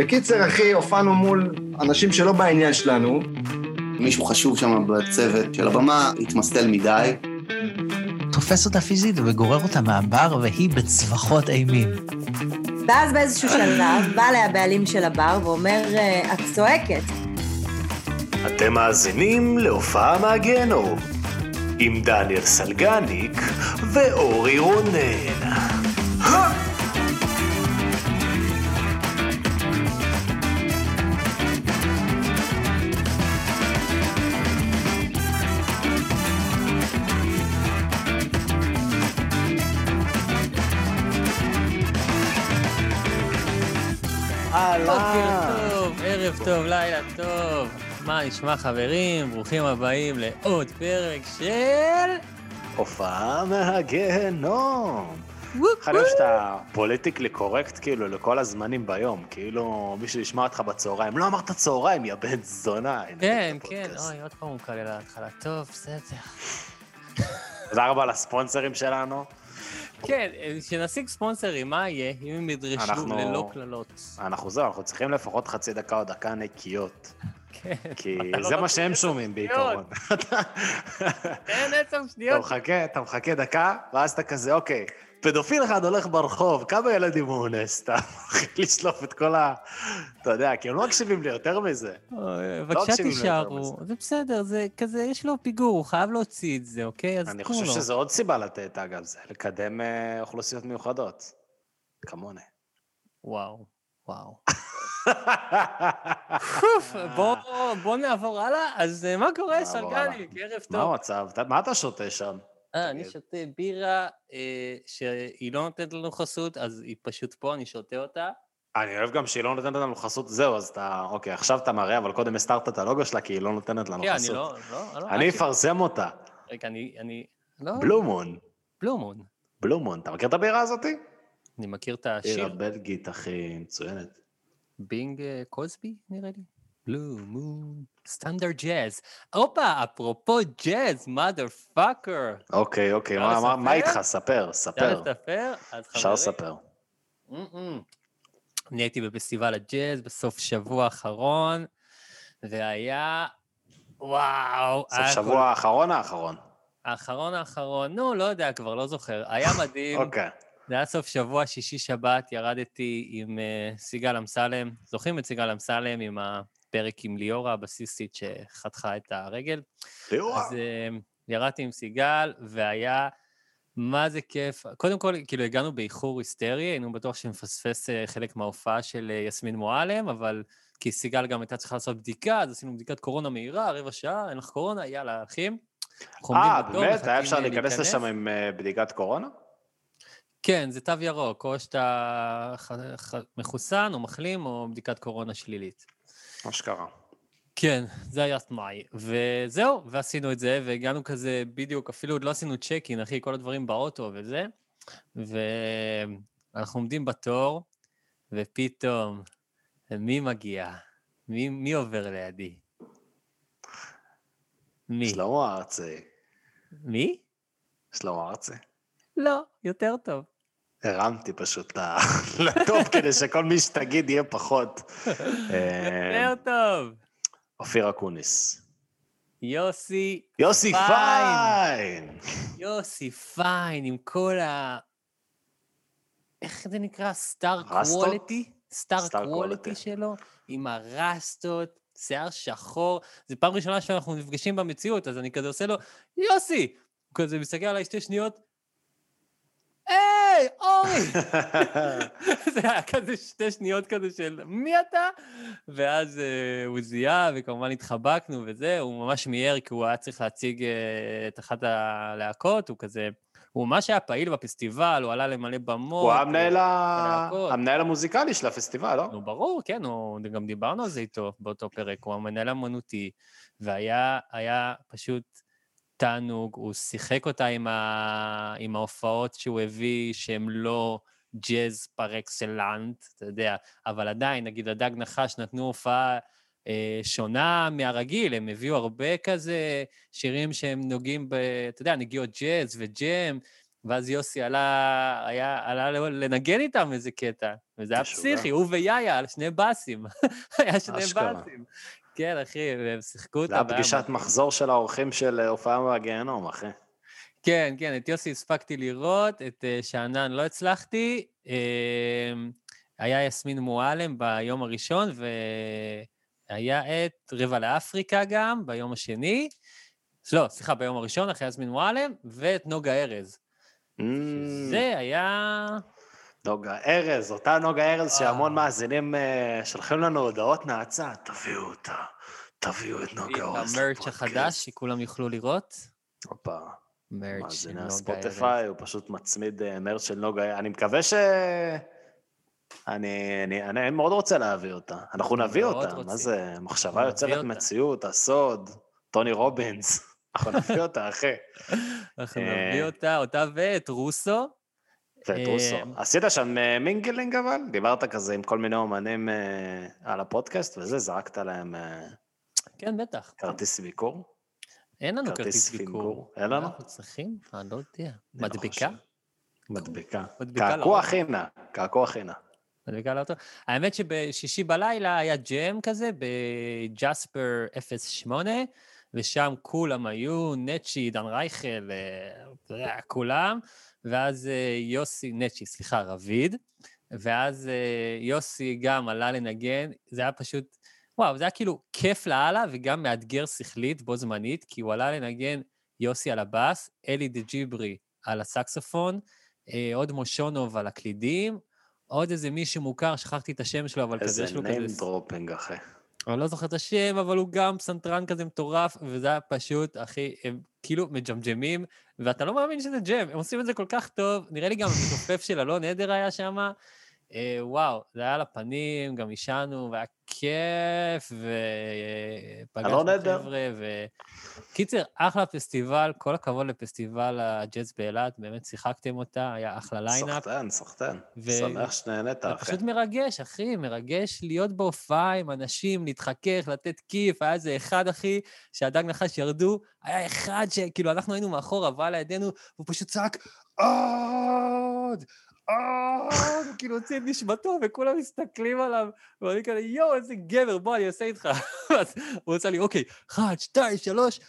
בקיצר, אחי, הופענו מול אנשים שלא בעניין שלנו. מישהו חשוב שם בצוות של הבמה, התמסטל מדי. תופס אותה פיזית וגורר אותה מהבר, והיא בצווחות אימים. ואז באיזשהו שלב, בא לה הבעלים של הבר ואומר, את צועקת. אתם מאזינים להופעה מהגנום, עם דניאל סלגניק ואורי רונן. ערב טוב, לילה טוב. מה נשמע חברים? ברוכים הבאים לעוד פרק של... הופעה מהגהנום. חייב שאתה פוליטיקלי קורקט כאילו לכל הזמנים ביום, כאילו מישהו ישמע אותך בצהריים, לא אמרת צהריים, יא בן זונה. כן, כן, אוי, עוד פעם הוא קלל על התחלה, טוב, בסדר. תודה רבה לספונסרים שלנו. כן, שנשיג ספונסרים, מה יהיה אם הם ידרשו ללא קללות? אנחנו צריכים לפחות חצי דקה או דקה נקיות. כן. כי זה מה שהם שומעים בעיקרון. אין עצם שניות. אתה מחכה דקה, ואז אתה כזה, אוקיי, פדופיל אחד הולך ברחוב, כמה ילדים הוא אונס, אתה מתחיל לשלוף את כל ה... אתה יודע, כי הם לא מקשיבים לי יותר מזה. בבקשה תישארו, זה בסדר, זה כזה, יש לו פיגור, הוא חייב להוציא את זה, אוקיי? אני חושב שזו עוד סיבה לתת, אגב, זה לקדם אוכלוסיות מיוחדות. כמוני. וואו, וואו. בואו נעבור הלאה, אז מה קורה, סלגניק? ערב טוב. מה המצב? מה אתה שותה שם? אני שותה בירה שהיא לא נותנת לנו חסות, אז היא פשוט פה, אני שותה אותה. אני אוהב גם שהיא לא נותנת לנו חסות, זהו, אז אתה, אוקיי, עכשיו אתה מראה, אבל קודם הסתרת את הלוגו שלה, כי היא לא נותנת לנו חסות. אני אפרסם אותה. רגע, אני... בלומון. בלומון. בלומון, אתה מכיר את הבירה הזאתי? אני מכיר את השיר. בירה בלגית, הכי מצוינת. בינג קוסבי, נראה לי. Blue Moon, Standard Jazz. אופה, אפרופו ג'אז, motherfucker. אוקיי, אוקיי, מה איתך? ספר, ספר. אפשר לספר. אני הייתי בפסטיבל הג'אז בסוף שבוע האחרון, והיה, וואו. סוף שבוע האחרון האחרון? האחרון האחרון, נו, לא יודע, כבר לא זוכר. היה מדהים. אוקיי. זה היה סוף שבוע, שישי שבת, ירדתי עם סיגל אמסלם, זוכרים את סיגל אמסלם עם הפרק עם ליאורה הבסיסית שחתכה את הרגל. ליאורה. אז ירדתי עם סיגל, והיה, מה זה כיף, קודם כל, כאילו הגענו באיחור היסטרי, היינו בטוח שמפספס חלק מההופעה של יסמין מואלם, אבל כי סיגל גם הייתה צריכה לעשות בדיקה, אז עשינו בדיקת קורונה מהירה, רבע שעה, אין לך קורונה, יאללה, אחים. באמת? היה אפשר להיכנס לשם עם בדיקת קורונה? כן, זה תו ירוק, או שאתה מחוסן או מחלים או בדיקת קורונה שלילית. מה שקרה. כן, זה היה תנאי, וזהו, ועשינו את זה, והגענו כזה בדיוק, אפילו עוד לא עשינו צ'קין, אחי, כל הדברים באוטו וזה, ואנחנו עומדים בתור, ופתאום, מי מגיע? מי עובר לידי? מי? שלמה ארצי. מי? שלמה ארצי. לא, יותר טוב. הרמתי פשוט לטוב, כדי שכל מי שתגיד יהיה פחות. יותר טוב. אופיר אקוניס. יוסי פיין. יוסי פיין. יוסי פיין, עם כל ה... איך זה נקרא? סטאר קוואליטי? סטאר קוואליטי שלו, עם הרסטות, שיער שחור. זו פעם ראשונה שאנחנו נפגשים במציאות, אז אני כזה עושה לו, יוסי! הוא כזה מסתכל עליי שתי שניות, היי, אורי! זה היה כזה שתי שניות כזה של מי אתה? ואז הוא זיהה וכמובן התחבקנו וזה, הוא ממש מייר כי הוא היה צריך להציג את אחת הלהקות, הוא כזה, הוא ממש היה פעיל בפסטיבל, הוא עלה למלא במות. הוא המנהל המוזיקלי של הפסטיבל, לא? נו, ברור, כן, גם דיברנו על זה איתו באותו פרק, הוא המנהל האמנותי, והיה פשוט... תענוג, הוא שיחק אותה עם ההופעות שהוא הביא, שהן לא ג'אז פר אקסלנט, אתה יודע, אבל עדיין, נגיד, הדג נחש נתנו הופעה שונה מהרגיל, הם הביאו הרבה כזה שירים שהם נוגעים, אתה יודע, נגיעות ג'אז וג'אם, ואז יוסי עלה לנגן איתם איזה קטע, וזה היה פסיכי, הוא ויהיה על שני בסים, היה שני בסים. כן, אחי, והם שיחקו אותה. זה היה פגישת מחזור של האורחים של הופעה מהגיהנום, אחי. כן, כן, את יוסי הספקתי לראות, את שענן לא הצלחתי, היה יסמין מואלם ביום הראשון, והיה את רבע לאפריקה גם, ביום השני, לא, סליחה, ביום הראשון, אחרי יסמין מואלם, ואת נוגה ארז. זה היה... נוגה ארז, אותה נוגה ארז שהמון מאזינים שלחים לנו הודעות נעצה, תביאו אותה, תביאו את נוגה ארז. המרץ' החדש שכולם יוכלו לראות. הופה. מרץ' של נוגה ארז. ספוטיפיי, הוא פשוט מצמיד מרץ' של נוגה ארז. אני מקווה ש... אני מאוד רוצה להביא אותה. אנחנו נביא אותה, מה זה? מחשבה יוצרת מציאות, הסוד, טוני רובינס. אנחנו נביא אותה, אחי. אנחנו נביא אותה, אותה ואת רוסו. ואת רוסו. עשית שם מינגלינג אבל? דיברת כזה עם כל מיני אומנים על הפודקאסט, וזה זרקת להם... כן, בטח. כרטיס ביקור? אין לנו כרטיס ביקור. אין לנו? אנחנו צריכים? אני לא יודע. מדבקה? מדבקה. קעקוע חינה. קעקוע חינה. מדבקה לא אותו. האמת שבשישי בלילה היה ג'אם כזה, בג'ספר 08, ושם כולם היו, נצ'י, דן רייכל, כולם, ואז יוסי, נצ'י, סליחה, רביד, ואז יוסי גם עלה לנגן, זה היה פשוט, וואו, זה היה כאילו כיף להלאה, וגם מאתגר שכלית בו זמנית, כי הוא עלה לנגן יוסי על הבאס, אלי דג'יברי על הסקסופון, עוד מושונוב על הקלידים, עוד איזה מישהו מוכר, שכחתי את השם שלו, אבל כזה שלו כזה... איזה ניים דרופינג אחרי. אני לא זוכר את השם, אבל הוא גם פסנטרן כזה מטורף, וזה היה פשוט, אחי, הם כאילו מג'מג'מים, ואתה לא מאמין שזה ג'ם, הם עושים את זה כל כך טוב, נראה לי גם המתופף של אלון הדר היה שם, וואו, זה היה על הפנים, גם אישנו, והיה כיף, ופגשנו חבר'ה, וקיצר, אחלה פסטיבל, כל הכבוד לפסטיבל הג'אז באילת, באמת שיחקתם אותה, היה אחלה ליינאפ. סחטן, סחטן, שמח שנהנית, אחי. פשוט מרגש, אחי, מרגש להיות בהופעה עם אנשים, להתחכך, לתת כיף, היה איזה אחד, אחי, שהדג נחש ירדו, היה אחד שכאילו אנחנו היינו מאחור, אבל לידינו, והוא פשוט צעק, עוד! הוא כאילו הוציא את נשמתו, וכולם מסתכלים עליו, ואני כאלה, יואו, איזה גבר, בוא, אני עושה איתך. אז הוא עושה לי, אוקיי, 1, 2, 3,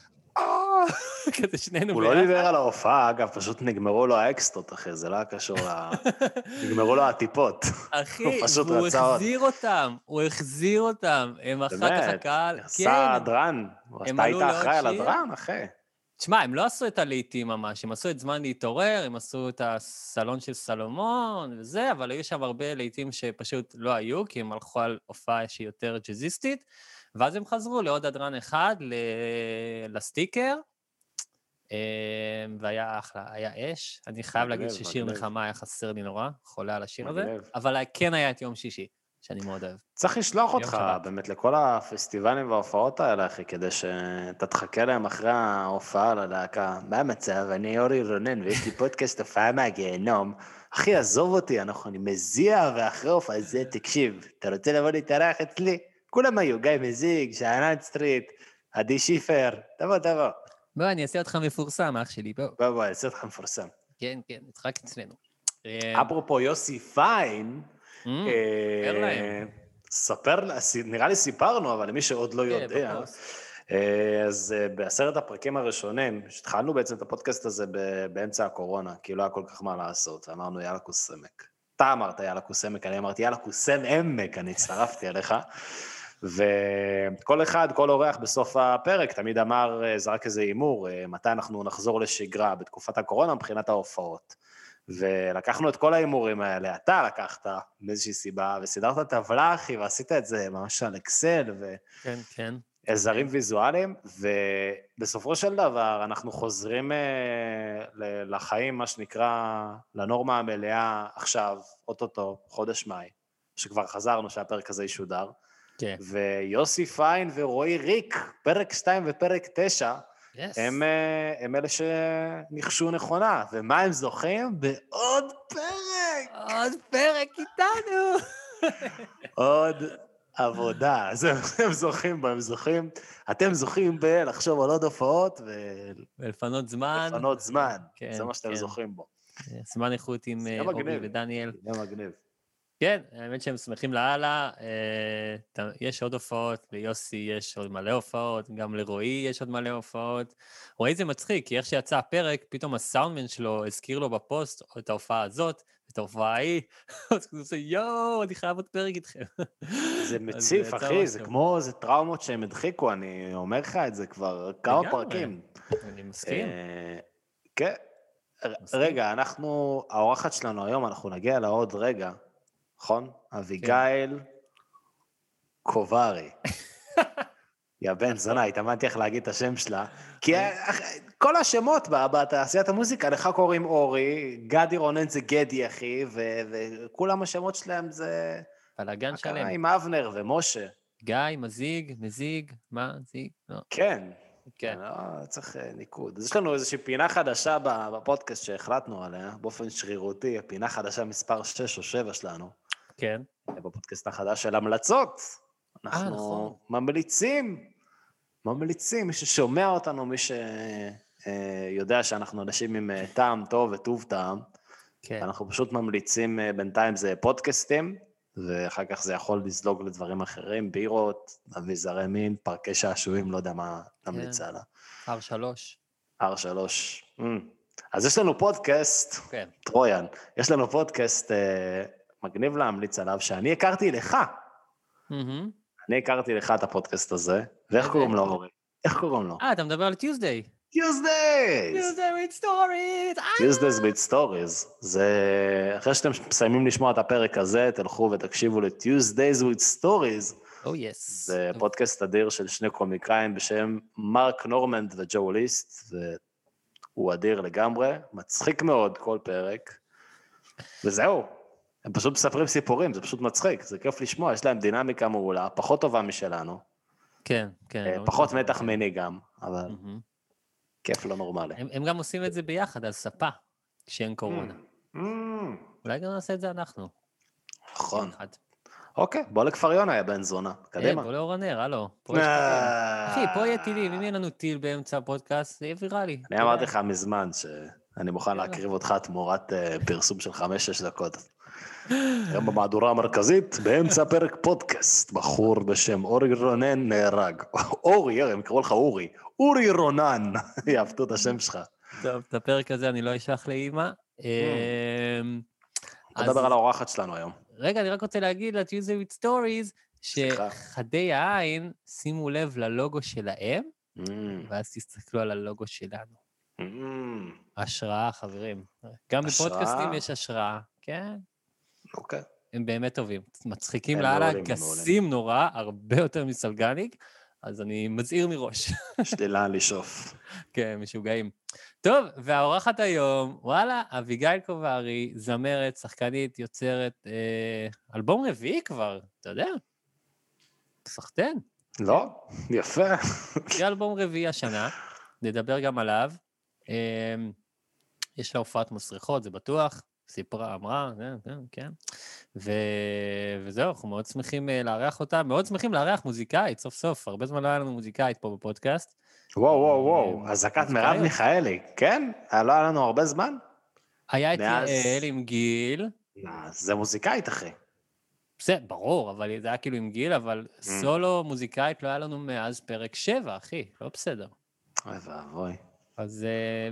כזה שנינו. הוא לא דיבר על ההופעה, אגב, פשוט נגמרו לו האקסטות, אחי, זה לא הקשור ל... נגמרו לו הטיפות. אחי, והוא החזיר אותם, הוא החזיר אותם, הם אחר כך הקהל, כן. עשה הדרן, אתה היית אחראי על הדרן, אחי. תשמע, הם לא עשו את הלעיתים ממש, הם עשו את זמן להתעורר, הם עשו את הסלון של סלומון וזה, אבל היו שם הרבה לעיתים שפשוט לא היו, כי הם הלכו על הופעה שהיא יותר ג'זיסטית, ואז הם חזרו לעוד הדרן אחד, לסטיקר, והיה אחלה, היה אש, אני חייב להגיד ששיר נחמה היה חסר לי נורא, חולה על השיר הזה, אבל כן היה את יום שישי, שאני מאוד אוהב. צריך לשלוח אותך באמת לכל הפסטיבלים וההופעות האלה, אחי, כדי שתתחכה להם אחרי ההופעה ללהקה. מה המצב? אני אורי רונן, ויש לי פודקאסט הופעה מהגיהנום. אחי, עזוב אותי, אני מזיע, ואחרי הופעה זה, תקשיב, אתה רוצה לבוא להתארח אצלי? כולם היו, גיא מזיג, שענת סטריט, עדי שיפר, תבוא. בוא, אני אעשה אותך מפורסם, אח שלי, בוא. בוא, אני אעשה אותך מפורסם. כן, נתחק אצלנו. אפרופו יוסי פיין, נראה לי סיפרנו, אבל למי שעוד לא יודע, אז בעשרת הפרקים הראשונים, התחלנו בעצם את הפודקאסט הזה באמצע הקורונה, כי לא היה כל כך מה לעשות, אמרנו יאללה כוס עמק, אתה אמרת יאללה כוס עמק, אני אמרתי יאללה כוס עמק, אני הצטרפתי אליך, וכל אחד, כל אורח בסוף הפרק תמיד אמר, זה רק איזה אימור, מתי אנחנו נחזור לשגרה בתקופת הקורונה מבחינת ההופעות. ולקחנו את כל האימורים האלה, אתה לקחת מאיזושהי סיבה, וסידרת טבלה, אחי, ועשית את זה ממש על אקסל, ועזרים ויזואליים, ובסופו של דבר אנחנו חוזרים לחיים, מה שנקרא, לנורמה המלאה עכשיו, אוטוטו, חודש מאי, שכבר חזרנו שהפרק הזה ישודר, ויוסי פיין ורועי ריק, פרק 2 ופרק 9, Yes. הם אלה שניחשו נכונה, ומה הם זוכים? בעוד פרק! עוד פרק איתנו! עוד עבודה, אז הם זוכים, אתם זוכים בלחשוב על עוד הופעות, ולפנות זמן, זה מה שאתם זוכים בו. זמן איכות עם אורי ודניאל. גם מגניב. כן, האמת שהם שמחים להלאה, יש עוד הופעות, ליוסי יש עוד מלא הופעות, גם לרועי יש עוד מלא הופעות. רועי זה מצחיק, כי איך שיצא הפרק, פתאום הסאונדמן שלו הזכיר לו בפוסט את ההופעה הזאת, את ההופעה ההיא, אז הוא עושה, יואו, אני חייב עוד פרק איתכם. זה מציף, אחי, זה כמו איזה טראומות שהם הדחיקו, אני אומר לך את זה כבר כמה פרקים. אני מסכים. כן, רגע, אנחנו, האורחת שלנו היום, אנחנו נגיע לה עוד רגע, נכון? אביגיל קובארי. יא בן זונה, התאמנתי איך להגיד את השם שלה, כי כל השמות בתעשיית המוזיקה, לך קוראים אורי, גדי רונן זה גדי אחי, וכולם השמות שלהם זה... בלגן שלם. עם אבנר ומשה. גיא, מזיג, מה? זיג? כן. כן. צריך ניקוד. אז יש לנו איזושהי פינה חדשה בפודקאסט שהחלטנו עליה, באופן שרירותי, פינה חדשה מספר 6 או 7 שלנו. כן. בפודקאסט החדש של המלצות. אנחנו ממליצים, מי ששומע אותנו, מי שיודע שאנחנו אנשים עם טעם טוב וטוב טעם, אנחנו פשוט ממליצים, בינתיים זה פודקאסטים, ואחר כך זה יכול לזלוג לדברים אחרים, בירות, אביזרי מין, פרקי שעשועים, לא יודע מה נמליצה עליו. R3. אז יש לנו פודקאסט, טרויאן, יש לנו פודקאסט מגניב להמליץ עליו, שאני הכרתי לך. אני הכרתי לך את הפודקאסט הזה, ואיך קוראים לו, אורי? איך קוראים לו? אתה מדבר על טיוזדיי. טיוזדיי ואת סטוריז. זה, אחרי שאתם מסיימים לשמוע את הפרק הזה, תלכו ותקשיבו לטיוזדיי ואת סטוריז. זה פודקאסט אדיר של שני קומיקאים בשם מרק נורמנד וג'ו ליסט, והוא אדיר לגמרי, מצחיק מאוד כל פרק, וזהו. הם פשוט מספרים סיפורים, זה פשוט מצחיק, זה כיף לשמוע, יש להם דינמיקה מעולה, פחות טובה משלנו. כן. פחות מתח מיני גם, אבל כיף לא נורמלי. הם גם עושים את זה ביחד, על ספה, כשאין קורונה. אולי גם נעשה את זה אנחנו. נכון. אוקיי, בוא לכפר יונה, יא בן זונה, קדימה. בוא לאורנר, הלו. אחי, פה יהיה טילים, אם יהיה לנו טיל באמצע הפודקאסט, זה יהיה ויראלי. אני אמרתי לך מזמן שאני מוכן להקריב אותך תמורת פרסום של 5-6 דקות. גם במהדורה המרכזית, באמצע פרק פודקאסט, בחור בשם אורי רונן נהרג. אורי, הם קראו לך אורי. אורי רונן, יעבדו את השם שלך. טוב, את הפרק הזה אני לא אשלח לאימא. נדבר על האורחת שלנו היום. רגע, אני רק רוצה להגיד לטיוזדיי ואת סטוריז, שחדי העין, שימו לב ללוגו שלהם, ואז תסתכלו על הלוגו שלנו. השראה, חברים. גם בפודקאסטים יש השראה, כן? אוקיי. הם באמת טובים, מצחיקים להלאה, גסים נורא, הרבה יותר מסלגניק, אז אני מזהיר מראש. שלילה לשוף. כן, משוגעים. טוב, והאורחת היום, וואלה, אביגיל קובארי, זמרת, שחקנית, יוצרת, אלבום רביעי כבר, אתה יודע? סחטן. לא, יפה. זה אלבום רביעי השנה, נדבר גם עליו, יש לה הופעת מסריחות, זה בטוח. סיפרה, אמרה, כן, וזהו, אנחנו מאוד שמחים לארח אותה, מאוד שמחים לארח מוזיקאית, סוף סוף, הרבה זמן לא היה לנו מוזיקאית פה בפודקאסט. וואו, הזקת מרב מיכאלי, כן? לא היה לנו הרבה זמן? היה איתי אל עם גיל. זה מוזיקאית, אחי. זה, ברור, אבל זה היה כאילו עם גיל, אבל סולו מוזיקאית לא היה לנו מאז פרק 7, אחי, לא בסדר. אוי ואבוי.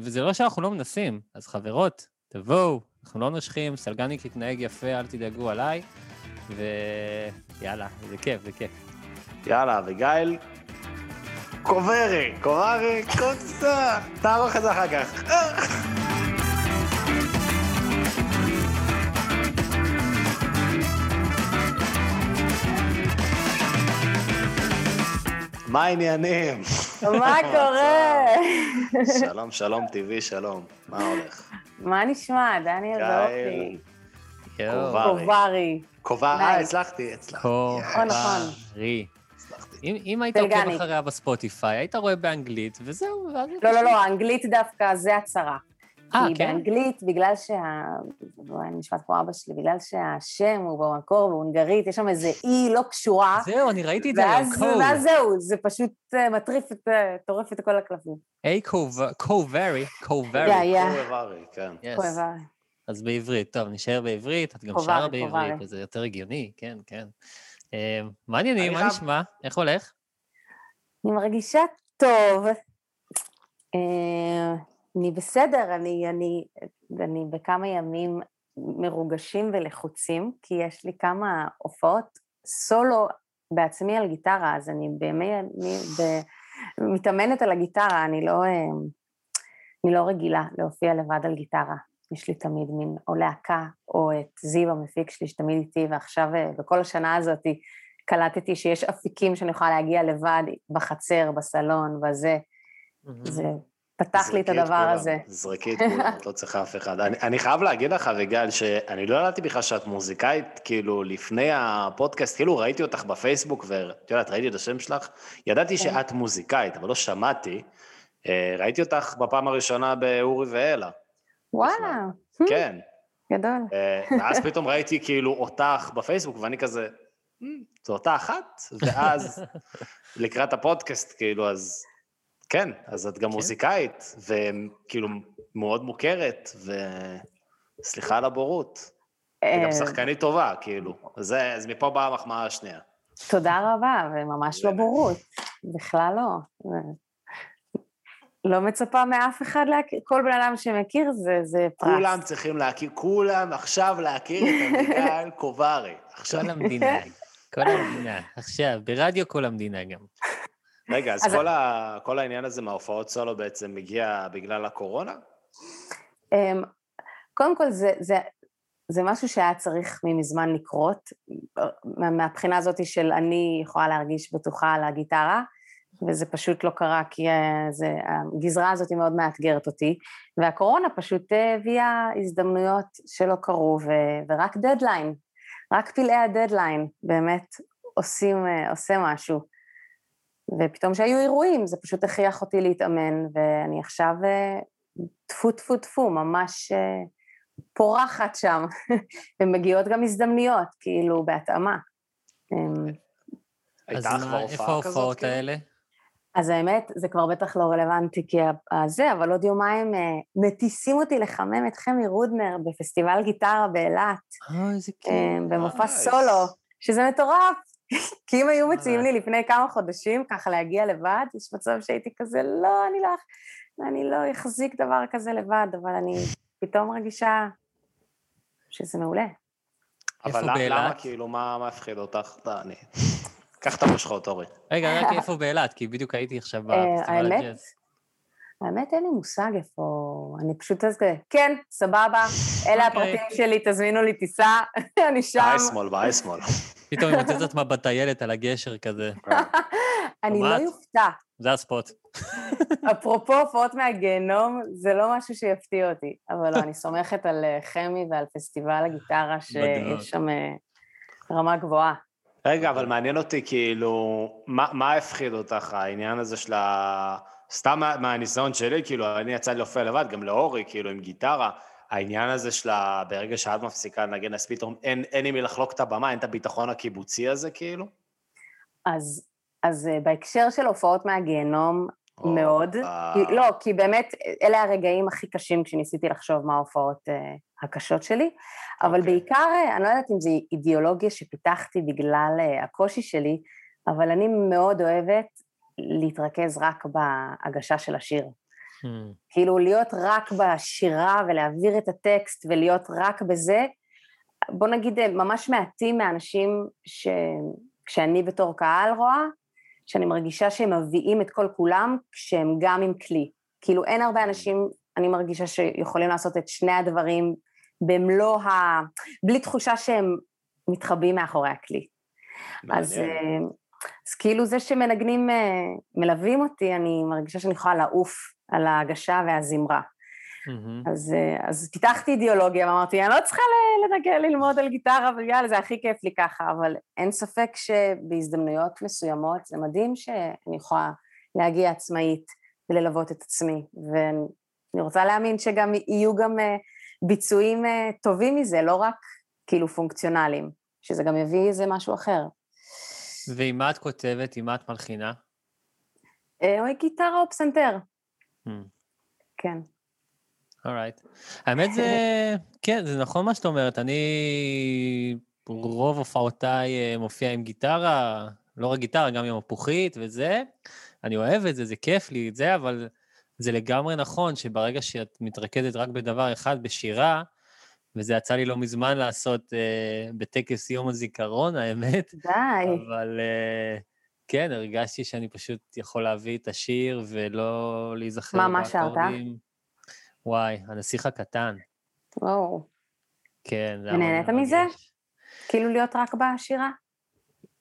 וזה לא שאנחנו לא מנסים, אז חברות, תבואו. אנחנו לא נושכים, סלגניק התנהג יפה, אל תדאגו עליי, ויאללה, זה כיף, זה כיף. יאללה, אביגיל, קובארי, קוצה, תערוך את זה אחר כך. מה העניינים? מה קורה? שלום, טבעי, שלום. מה הולך? מה נשמע, דניאל ואופי? קובארי. הצלחתי. קובארי. אם היית עוקב אחריה בספוטיפיי, היית רואה באנגלית, וזהו. לא, האנגלית דווקא, זה הצרה. כי כן? באנגלית, בגלל אני נשמעת כמו אבא שלי, בגלל שהשם הוא במקור בהונגרית, יש שם איזה אי לא קשורה. זהו, אני ראיתי את זה. ואז זהו, זה פשוט מטריף, טורף את כל הקלפים. אי קובארי, קובארי. קובארי, כן. קובארי. אז בעברית, טוב, נשאר בעברית, את גם שרה בעברית, זה יותר הגיוני, כן, כן. מעניינים, מה נשמע? איך הולך? אני מרגישה טוב. אני בסדר, אני בכמה ימים מרוגשים ולחוצים, כי יש לי כמה הופעות סולו בעצמי על גיטרה, אז אני מתאמנת על הגיטרה, אני לא רגילה להופיע לבד על גיטרה. יש לי תמיד מין או להקה, או את זיו המפיק שלי שתמיד איתי, ועכשיו בכל השנה הזאת קלטתי שיש אפיקים שאני יכולה להגיע לבד בחצר, בסלון, וזה, זה פתח לי את הדבר הזה. זרקי את כולם, את לא צריכה אף אחד. אני חייב להגיד לך, אביגיל, שאני לא ידעתי בכלל שאת מוזיקאית, כאילו לפני הפודקאסט, כאילו ראיתי אותך בפייסבוק, ואת יודעת, ראיתי את השם שלך, ידעתי שאת מוזיקאית, אבל לא שמעתי, ראיתי אותך בפעם הראשונה באורי ואלה. וואלה. כן. גדול. ואז פתאום ראיתי כאילו אותך בפייסבוק, ואני כזה, זו אותה אחת, ואז לקראת הפודקאסט, כאילו, אז... כן, אז את גם מוזיקאית, וכאילו מאוד מוכרת, וסליחה על הבורות, וגם שחקנית טובה, כאילו. אז מפה באה המחמאה השנייה. תודה רבה, וממש לא בורות, בכלל לא. לא מצפה מאף אחד להכיר, כל בן אדם שמכיר זה פרס. כולם צריכים להכיר, כולם עכשיו להכיר את אביגיל קובארי. כל המדינה, כל המדינה. עכשיו, ברדיו כל המדינה גם. רגע, אז כל העניין הזה מההופעות סולו בעצם מגיע בגלל הקורונה? קודם כל, זה משהו שהיה צריך מזמן לקרות, מהבחינה הזאת של אני יכולה להרגיש בטוחה על הגיטרה, וזה פשוט לא קרה, כי הגזרה הזאת היא מאוד מאתגרת אותי, והקורונה פשוט הביאה הזדמנויות שלא קרו, ורק דדליין, רק פלאי הדדליין, באמת עושה משהו. ופתאום שהיו אירועים, זה פשוט הכריח אותי להתאמן, ואני עכשיו תפו תפו תפו, ממש פורחת שם, ומגיעות גם הזדמנויות, כאילו בהתאמה. אז איפה ההופעות האלה? אז האמת, זה כבר בטח לא רלוונטי כזה, אבל עוד יומיים מטיסים אותי לחמם את חמי רודנר בפסטיבל גיטרה באילת, במופע סולו, שזה מטורף. כי אם היו מציעים לי לפני כמה חודשים, ככה להגיע לבד, יש מצב שהייתי כזה, לא, אני לא אחזיק דבר כזה לבד, אבל אני פתאום רגישה שזה מעולה. אבל למה, כאילו, מה הפחיד אותך? תעני. קח את המושכות, אורי. רגע, רק איפה באילת? כי בדיוק הייתי עכשיו בפסטיבל הג'אז. האמת, אין לי מושג איפה, אני פשוט אז כזה, כן, סבבה, אלה הפרטים שלי, תזמינו לי טיסה, אני שם. באי שמאל. פתאום היא מוצאת את מה בטיילת על הגשר כזה. אני לא יופתע. זה הספוט. אפרופו הופעות מהגיהנום, זה לא משהו שיפתיע אותי, אבל לא, אני סומכת על חמי ועל פסטיבל הגיטרה, שיש שם רמה גבוהה. רגע, אבל מעניין אותי, כאילו, מה הפחיד אותך, העניין הזה של סתם מהניסיון שלי, כאילו, אני יצא להופיע לבד, גם לאורי, כאילו, עם גיטרה, העניין הזה שלה, ברגע שאת מפסיקה לנגן, אז פתאום אין אם לחלוק את הבמה, אין את הביטחון הקיבוצי הזה, כאילו? אז בהקשר של הופעות מהגיהנום, מאוד. לא, כי באמת, אלה הרגעים הכי קשים, כשניסיתי לחשוב מה ההופעות הקשות שלי, אבל בעיקר, אני לא יודעת אם זה אידיאולוגיה שפיתחתי בגלל הקושי שלי, אבל אני מאוד אוהבת להתרכז רק בהגשה של השיר. כאילו להיות רק בשירה ולהעביר את הטקסט ולהיות רק בזה, בוא נגיד ממש מעטים מהאנשים כשאני בתור קהל רואה, שאני מרגישה שהם מביאים את כל כולם כשהם גם עם כלי, כאילו אין הרבה אנשים, אני מרגישה שיכולים לעשות את שני הדברים במלוא בלי תחושה שהם מתחבאים מאחורי הכלי. אז כאילו זה שמנגנים מלווים אותי, אני מרגישה שאני יכולה לעוף על ההגשה והזמרה. אז פיתחתי אידיאולוגיה, ואמרתי, אני לא צריכה ללמוד על גיטרה, אבל יאללה, זה הכי כיף לי ככה, אבל אין ספק שבהזדמנויות מסוימות, זה מדהים שאני יכולה להגיע עצמאית וללוות את עצמי, אני רוצה להאמין שגם יהיו גם ביצועים טובים מזה, לא רק כאילו פונקציונליים, שזה גם יביא איזה משהו אחר. ואם מה את כותבת, אם מה את מלחינה? או גיטרה או פסנתר. כן. אורייט. האמת זה, כן, זה נכון מה שאת אומרת, אני רוב הופעותיי מופיע עם גיטרה, לא רק גיטרה, גם עם הפוכית וזה, אני אוהב את זה, זה כיף לי את זה, אבל זה לגמרי נכון שברגע שאת מתרכזת רק בדבר אחד, בשירה, וזה יצא לי לא מזמן לעשות בטקס יום הזיכרון, האמת. די. אבל כן, הרגשתי שאני פשוט יכול להביא את השיר ולא להיזכר. מה שרתה? וואי, הנסיך הקטן. וואו. כן. ונהנית מזה? כאילו להיות רק בשירה?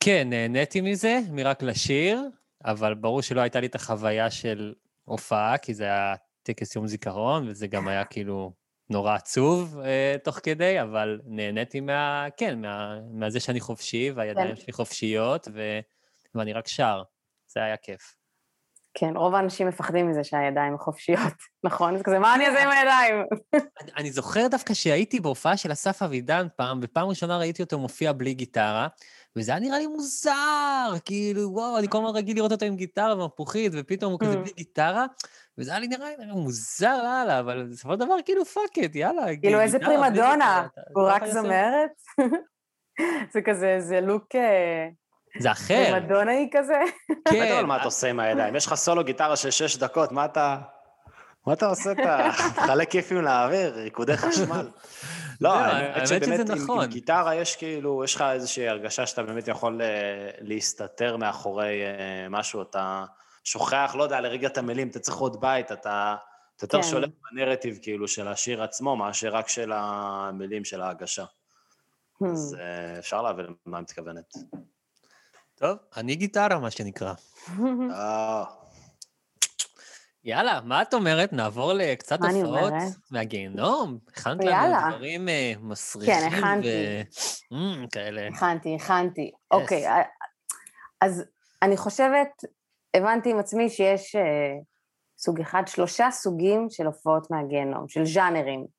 כן, נהניתי מזה, מרק לשיר, אבל ברור שלא הייתה לי את החוויה של הופעה, כי זה היה טקס יום זיכרון, וזה גם היה כאילו נורא עצוב תוך כדי, אבל נהניתי מהזה שאני חופשי, והידיים שלי חופשיות, ואני רק שר. זה היה כיף. כן, רוב האנשים מפחדים מזה שהידיים חופשיות, נכון? זה מה אני אעשה עם הידיים? אני זוכר דווקא שהייתי בהופעה של אסף אבידן פעם, ופעם ראשונה ראיתי אותו מופיע בלי גיטרה, וזה היה נראה לי מוזר, כאילו, וואו, אני כל הזמן רגיל לראות אותו עם גיטרה ומפוחית, ופתאום הוא כזה בלי גיטרה, וזה היה לי נראה מוזר, הלאה, אבל בסופו של דבר, כאילו, פאקט, יאללה. כאילו, איזה פרימדונה, הוא רק זמרת. זה כזה, זה לוק... זה אחר. מדונאי כזה. כן. גדול, מה אתה עושה עם הידיים? יש לך סולו גיטרה של 6 דקות, מה אתה עושה? אתה חלק יפים לאוויר, ריקודי חשמל. לא, האמת שבאמת עם גיטרה יש כאילו, יש לך איזושהי הרגשה שאתה באמת יכול להסתתר מאחורי משהו, אתה שוכח, לא יודע, לרגע את המילים, אתה צריך עוד בית, אתה יותר שולט בנרטיב כאילו של השיר עצמו, מאשר רק של המילים של ההגשה. אז אפשר להבין מה מתכוונת. טוב, אני גיטרה, מה שנקרא. יאללה, מה את אומרת? נעבור לקצת הופעות מהגיהנום. הכנת לנו דברים מסריחים. כן, הכנתי. אוקיי, אז אני חושבת, הבנתי עם עצמי שיש סוג אחד, 3 סוגים של הופעות מהגיהנום, של ז'אנרים.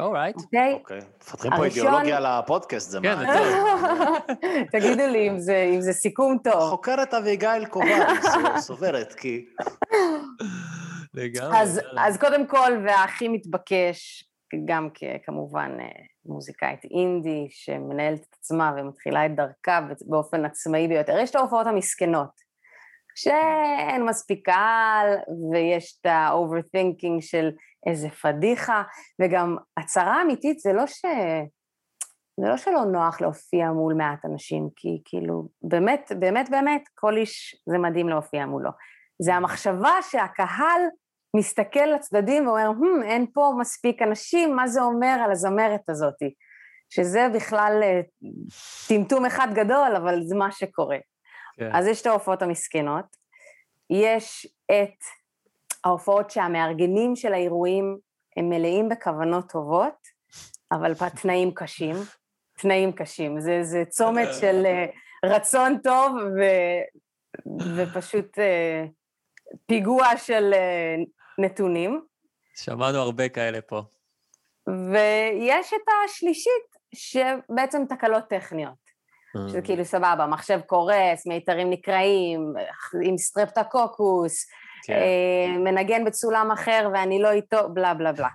אורייט. אוקיי. מפתחים פה אידיאולוגיה לפודקאסט, זה מה? תגידו לי אם זה סיכום טוב. חוקרת אביגיל קובארי, סוברת, כי... לגמרי. אז קודם כל, והכי מתבקש, גם כמובן מוזיקאית אינדי, שמנהלת את עצמה ומתחילה את דרכה באופן עצמאי ביותר. יש את ההופעות המסכנות, שאין מספיק קהל, ויש את ה-overthinking של... איזה פדיחה, וגם הצרה אמיתית זה לא שלא נוח להופיע מול 100 אנשים, כי כאילו באמת, באמת, באמת, כל איש זה מדהים להופיע מולו. זה המחשבה שהקהל מסתכל לצדדים ואומר, אין פה מספיק אנשים, מה זה אומר על הזמרת הזאת? שזה בכלל טמטום אחד גדול, אבל זה מה שקורה. כן. אז יש את ההופעות המסכנות, יש את... ההופעות שהמארגנים של האירועים הם מלאים בכוונות טובות, אבל תנאים קשים, זה צומת של רצון טוב ופשוט פיגוע של נתונים. שמענו הרבה כאלה פה. ויש את השלישית, שבעצם תקלות טכניות. שזה כאילו סבבה, מחשב קורס, מיתרים נקראים, עם סטרפטוקוקוס, מנגן בצולם אחר ואני לא איתו, בלה בלה בלה.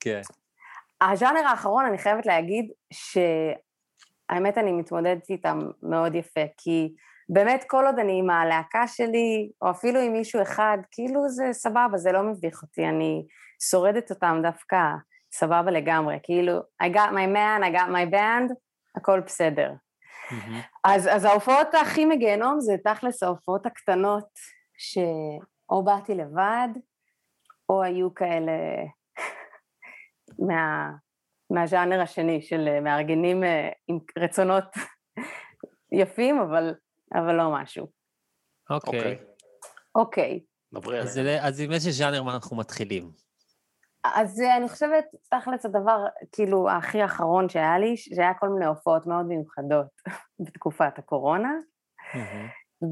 כן. הז'אנר האחרון, אני חייבת להגיד שהאמת אני מתמודדת איתם מאוד יפה, כי באמת כל עוד אני עם הלהקה שלי, או אפילו עם מישהו אחד, כאילו זה סבבה, זה לא מביך אותי, אני שורדת אותם דווקא סבבה לגמרי, כאילו, I got my man, I got my band, הכל בסדר. אז ההופעות הכי מגיהנום זה תכלס ההופעות הקטנות, שאו באתי לבד, או היו כאלה מהז'אנר השני של מארגנים עם רצונות יפים, אבל לא משהו. אוקיי. אז עם איזה ז'אנר מה אנחנו מתחילים? אז אני חושבת, תכל'ס הדבר, כאילו, הכי האחרון שהיה לי, שהיה כל מיני הופעות מאוד מיוחדות בתקופת הקורונה,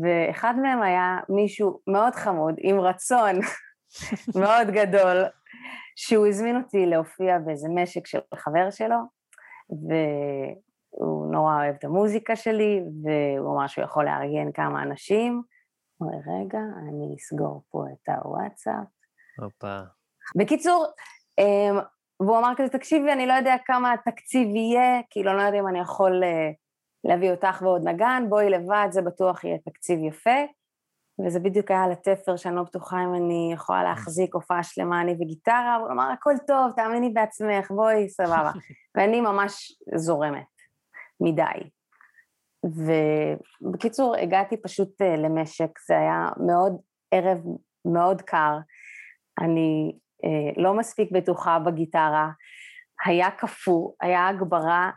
ואחד מהם היה מישהו מאוד חמוד, עם רצון מאוד גדול, שהוא הזמין אותי להופיע באיזה משק של חבר שלו, והוא נורא אוהב את המוזיקה שלי, והוא אמר שהוא יכול לארגן כמה אנשים, הוא אומר, רגע, אני אסגור פה את הוואטסאפ. אופה. בקיצור, והוא אמר כזה, תקשיבי, אני לא יודע כמה תקציב יהיה, כאילו אני לא יודע אם אני יכול להביא אותך ועוד נגן, בואי לבד, זה בטוח יהיה תקציב יפה, וזה בדיוק היה לתפר שאני לא בטוחה אם אני יכולה להחזיק הופעה שלמה, אני וגיטרה, הוא אמר, הכל טוב, תאמיני בעצמך, בואי, סבבה. ואני ממש זורמת, מדי. ובקיצור, הגעתי פשוט למשק, זה היה מאוד ערב, מאוד קר, אני לא מספיק בטוחה בגיטרה, היה קפוא, היה הגברה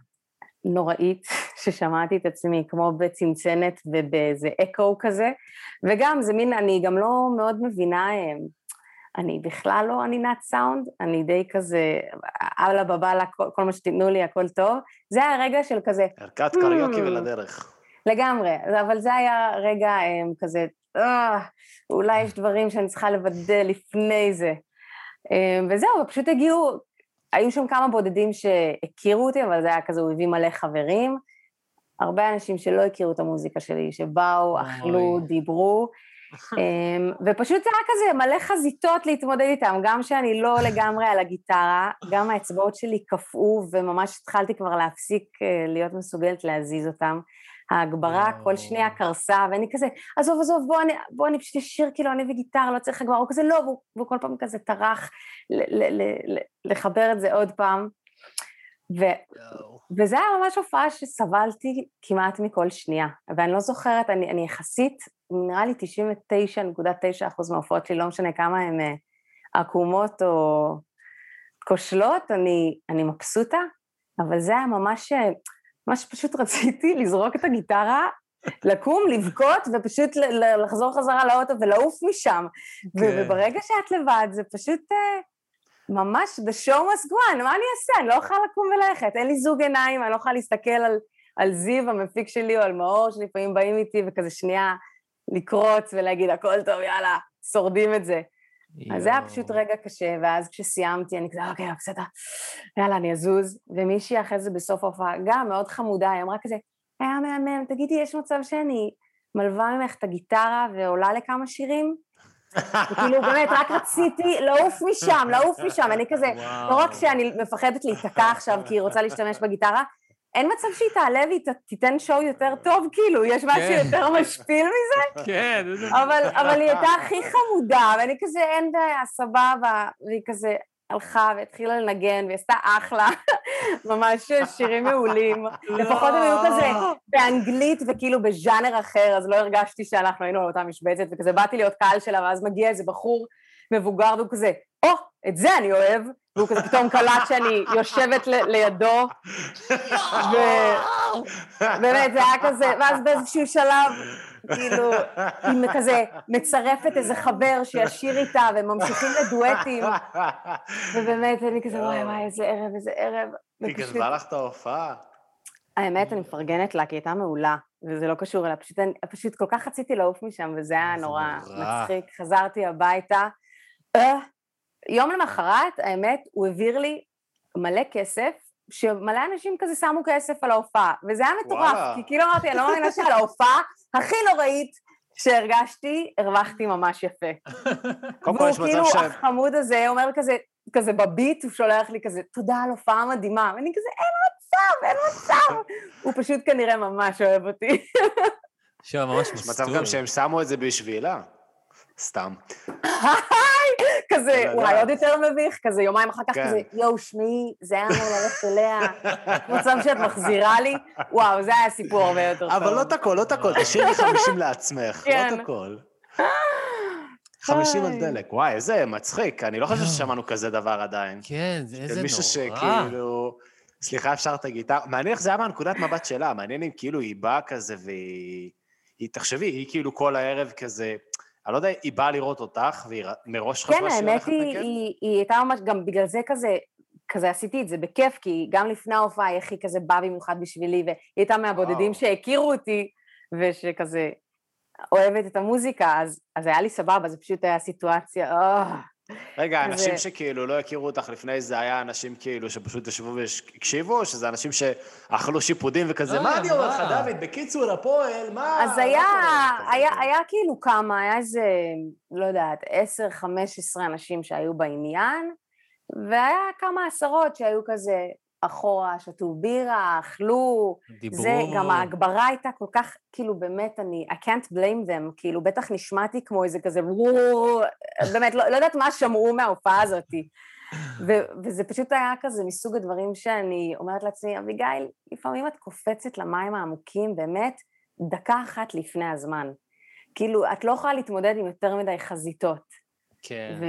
נוראית, ששמעתי את עצמי כמו בצמצנת ובאיזה אקו כזה, וגם זה מין, אני גם לא מאוד מבינה, אני בכלל לא ענינת סאונד, אני די כזה, אבלה בבלה, כל מה שתתנו לי, הכל טוב, זה היה רגע של כזה, ערכת קריוקי ולדרך. לגמרי, אבל זה היה רגע כזה, אולי יש דברים שאני צריכה לוודא לפני זה, וזהו, פשוט הגיעו, היו שם כמה בודדים שהכירו אותי, אבל זה היה כזה, הוא הביא מלא חברים, הרבה אנשים שלא הכירו את המוזיקה שלי, שבאו, אכלו, דיברו, ופשוט זה היה כזה מלא חזיתות להתמודד איתם, גם שאני לא לגמרי על הגיטרה, גם האצבעות שלי קפאו, וממש התחלתי כבר להפסיק להיות מסוגלת להזיז אותם, ההגברה כל שנייה קרסה, ואני כזה, עזוב, עזוב, בוא אני פשוט אשיר, כאילו אני וגיטרה, לא צריך הגברה, הוא כזה לא, והוא כל פעם כזה טרח לחבר את זה עוד פעם, וזה היה ממש הופעה שסבלתי כמעט מכל שנייה, ואני לא זוכרת, אני יחסית, נראה לי 99.9% מההופעות שלי, לא משנה כמה הן עקומות או כושלות, אני מבסוטה, אבל זה היה ממש, פשוט רציתי לזרוק את הגיטרה, לקום, לבכות, ופשוט לחזור חזרה לאוטו ולעוף משם, וברגע שאת לבד, זה פשוט ממש, the show must go on, מה אני אעשה? אני לא אוכל לקום וללכת, אין לי זוג עיניים, אני לא אוכל להסתכל על זיו, המפיק שלי, או על מאור, שלפעמים באים איתי, וכזה שנייה לקרוץ ולהגיד, הכל טוב, יאללה, שורדים את זה. אז זה היה פשוט רגע קשה, ואז כשסיימתי, אני כזה, אוקיי, בסדר, יאללה, אני אזוז, ומישהי אחרי זה בסוף ההופעה, גם מאוד חמודה, היא אמרה כזה, היה מהמם, תגידי, יש מצב שאני מלווה ממך את הגיטרה ועולה לכמה שירים? וכאילו, באמת, רק רציתי לעוף משם, אני כזה, לא רק שאני מפחדת להתקע עכשיו, כי היא רוצה להשתמש בגיטרה, אין מצב שהיא תעלה והיא תיתן שואו יותר טוב, כאילו, יש משהו יותר משפיל מזה? כן. אבל היא הייתה הכי חמודה, ואני כזה, אין בעיה, סבבה, והיא כזה הלכה והתחילה לנגן, והיא עשתה אחלה, ממש שירים מעולים, לפחות הם היו כזה באנגלית וכאילו בז'אנר אחר, אז לא הרגשתי שאנחנו היינו על אותה משבצת, וכזה באתי להיות קהל שלה, ואז מגיע איזה בחור מבוגר, והוא כזה, את זה אני אוהב, והוא כזה פתאום קלט שאני יושבת לידו, ובאמת זה היה כזה, ואז באיזשהו שלב, כאילו, היא כזה מצרפת איזה חבר שישיר איתה, וממשיכים לדואטים, ובאמת אני כזה, וואי, איזה ערב. היא גזבה לך את ההופעה. האמת, אני מפרגנת לה, כי היא הייתה מעולה, וזה לא קשור אליה, פשוט כל כך רציתי לעוף משם, וזה היה נורא מצחיק, חזרתי הביתה, יום למחרת, האמת, הוא העביר לי מלא כסף, שמלא אנשים כזה שמו כסף על ההופעה, וזה היה מטורף, כי כאילו אמרתי, אני לא מבינה שעל ההופעה הכי נוראית שהרגשתי, הרווחתי ממש יפה. והוא כאילו, החמוד הזה, אומר כזה בביט, הוא שולח לי כזה, תודה על הופעה מדהימה, ואני כזה, אין מצב, הוא פשוט כנראה ממש אוהב אותי. יש מצב גם שהם שמו את זה בשבילה. סתם. כזה, וואי, עוד יותר מביך, כזה יומיים אחר כך כזה, יואו, שמי, זה היה אמור ללכת אליה, מוצב שאת מחזירה לי, וואו, זה היה סיפור הרבה יותר טוב. אבל לא את הכל, תשאיר לי 50 לעצמך, לא את הכל. 50 על דלק, וואי, זה מצחיק, אני לא חושב ששמענו כזה דבר עדיין. כן, זה איזה נורא. מישהו שכאילו, סליחה, אפשר את הגיטרה, מעניין איך זה היה מהנקודת מבט שלה, מעניין אם כאילו היא באה כזה והיא, תחשבי, היא כאילו כל הערב כזה אני לא יודע, היא באה לראות אותך, והיא מראש חשבה שהיא הולכת נגן? כן, האמת היא הייתה ממש, גם בגלל זה כזה עשיתי את זה בכיף, כי גם לפני ההופעה היא הכי כזה באה במיוחד בשבילי, והיא הייתה מהבודדים שהכירו אותי, ושכזה אוהבת את המוזיקה, אז היה לי סבבה, זה פשוט היה סיטואציה, רגע, אנשים שכאילו לא הכירו אותך לפני זה, היה אנשים כאילו שפשוט ישבו והקשיבו, שזה אנשים שאכלו שיפודים וכזה, מה אני אומר לך, דוד, בקיצור הפועל, מה? אז היה כאילו כמה, היה איזה, לא יודעת, 10-15 אנשים שהיו בעניין, והיה כמה עשרות שהיו כזה, אחורה, שתו בירה, אכלו, דיבור. זה גם ההגברה הייתה כל כך, כאילו באמת אני, I can't blame them, כאילו בטח נשמעתי כמו איזה כזה, באמת לא יודעת מה שמעו מההופעה הזאת, וזה פשוט היה כזה מסוג הדברים שאני אומרת לעצמי, אביגיל, לפעמים את קופצת למים העמוקים, באמת דקה אחת לפני הזמן, כאילו את לא יכולה להתמודד עם יותר מדי חזיתות, כן.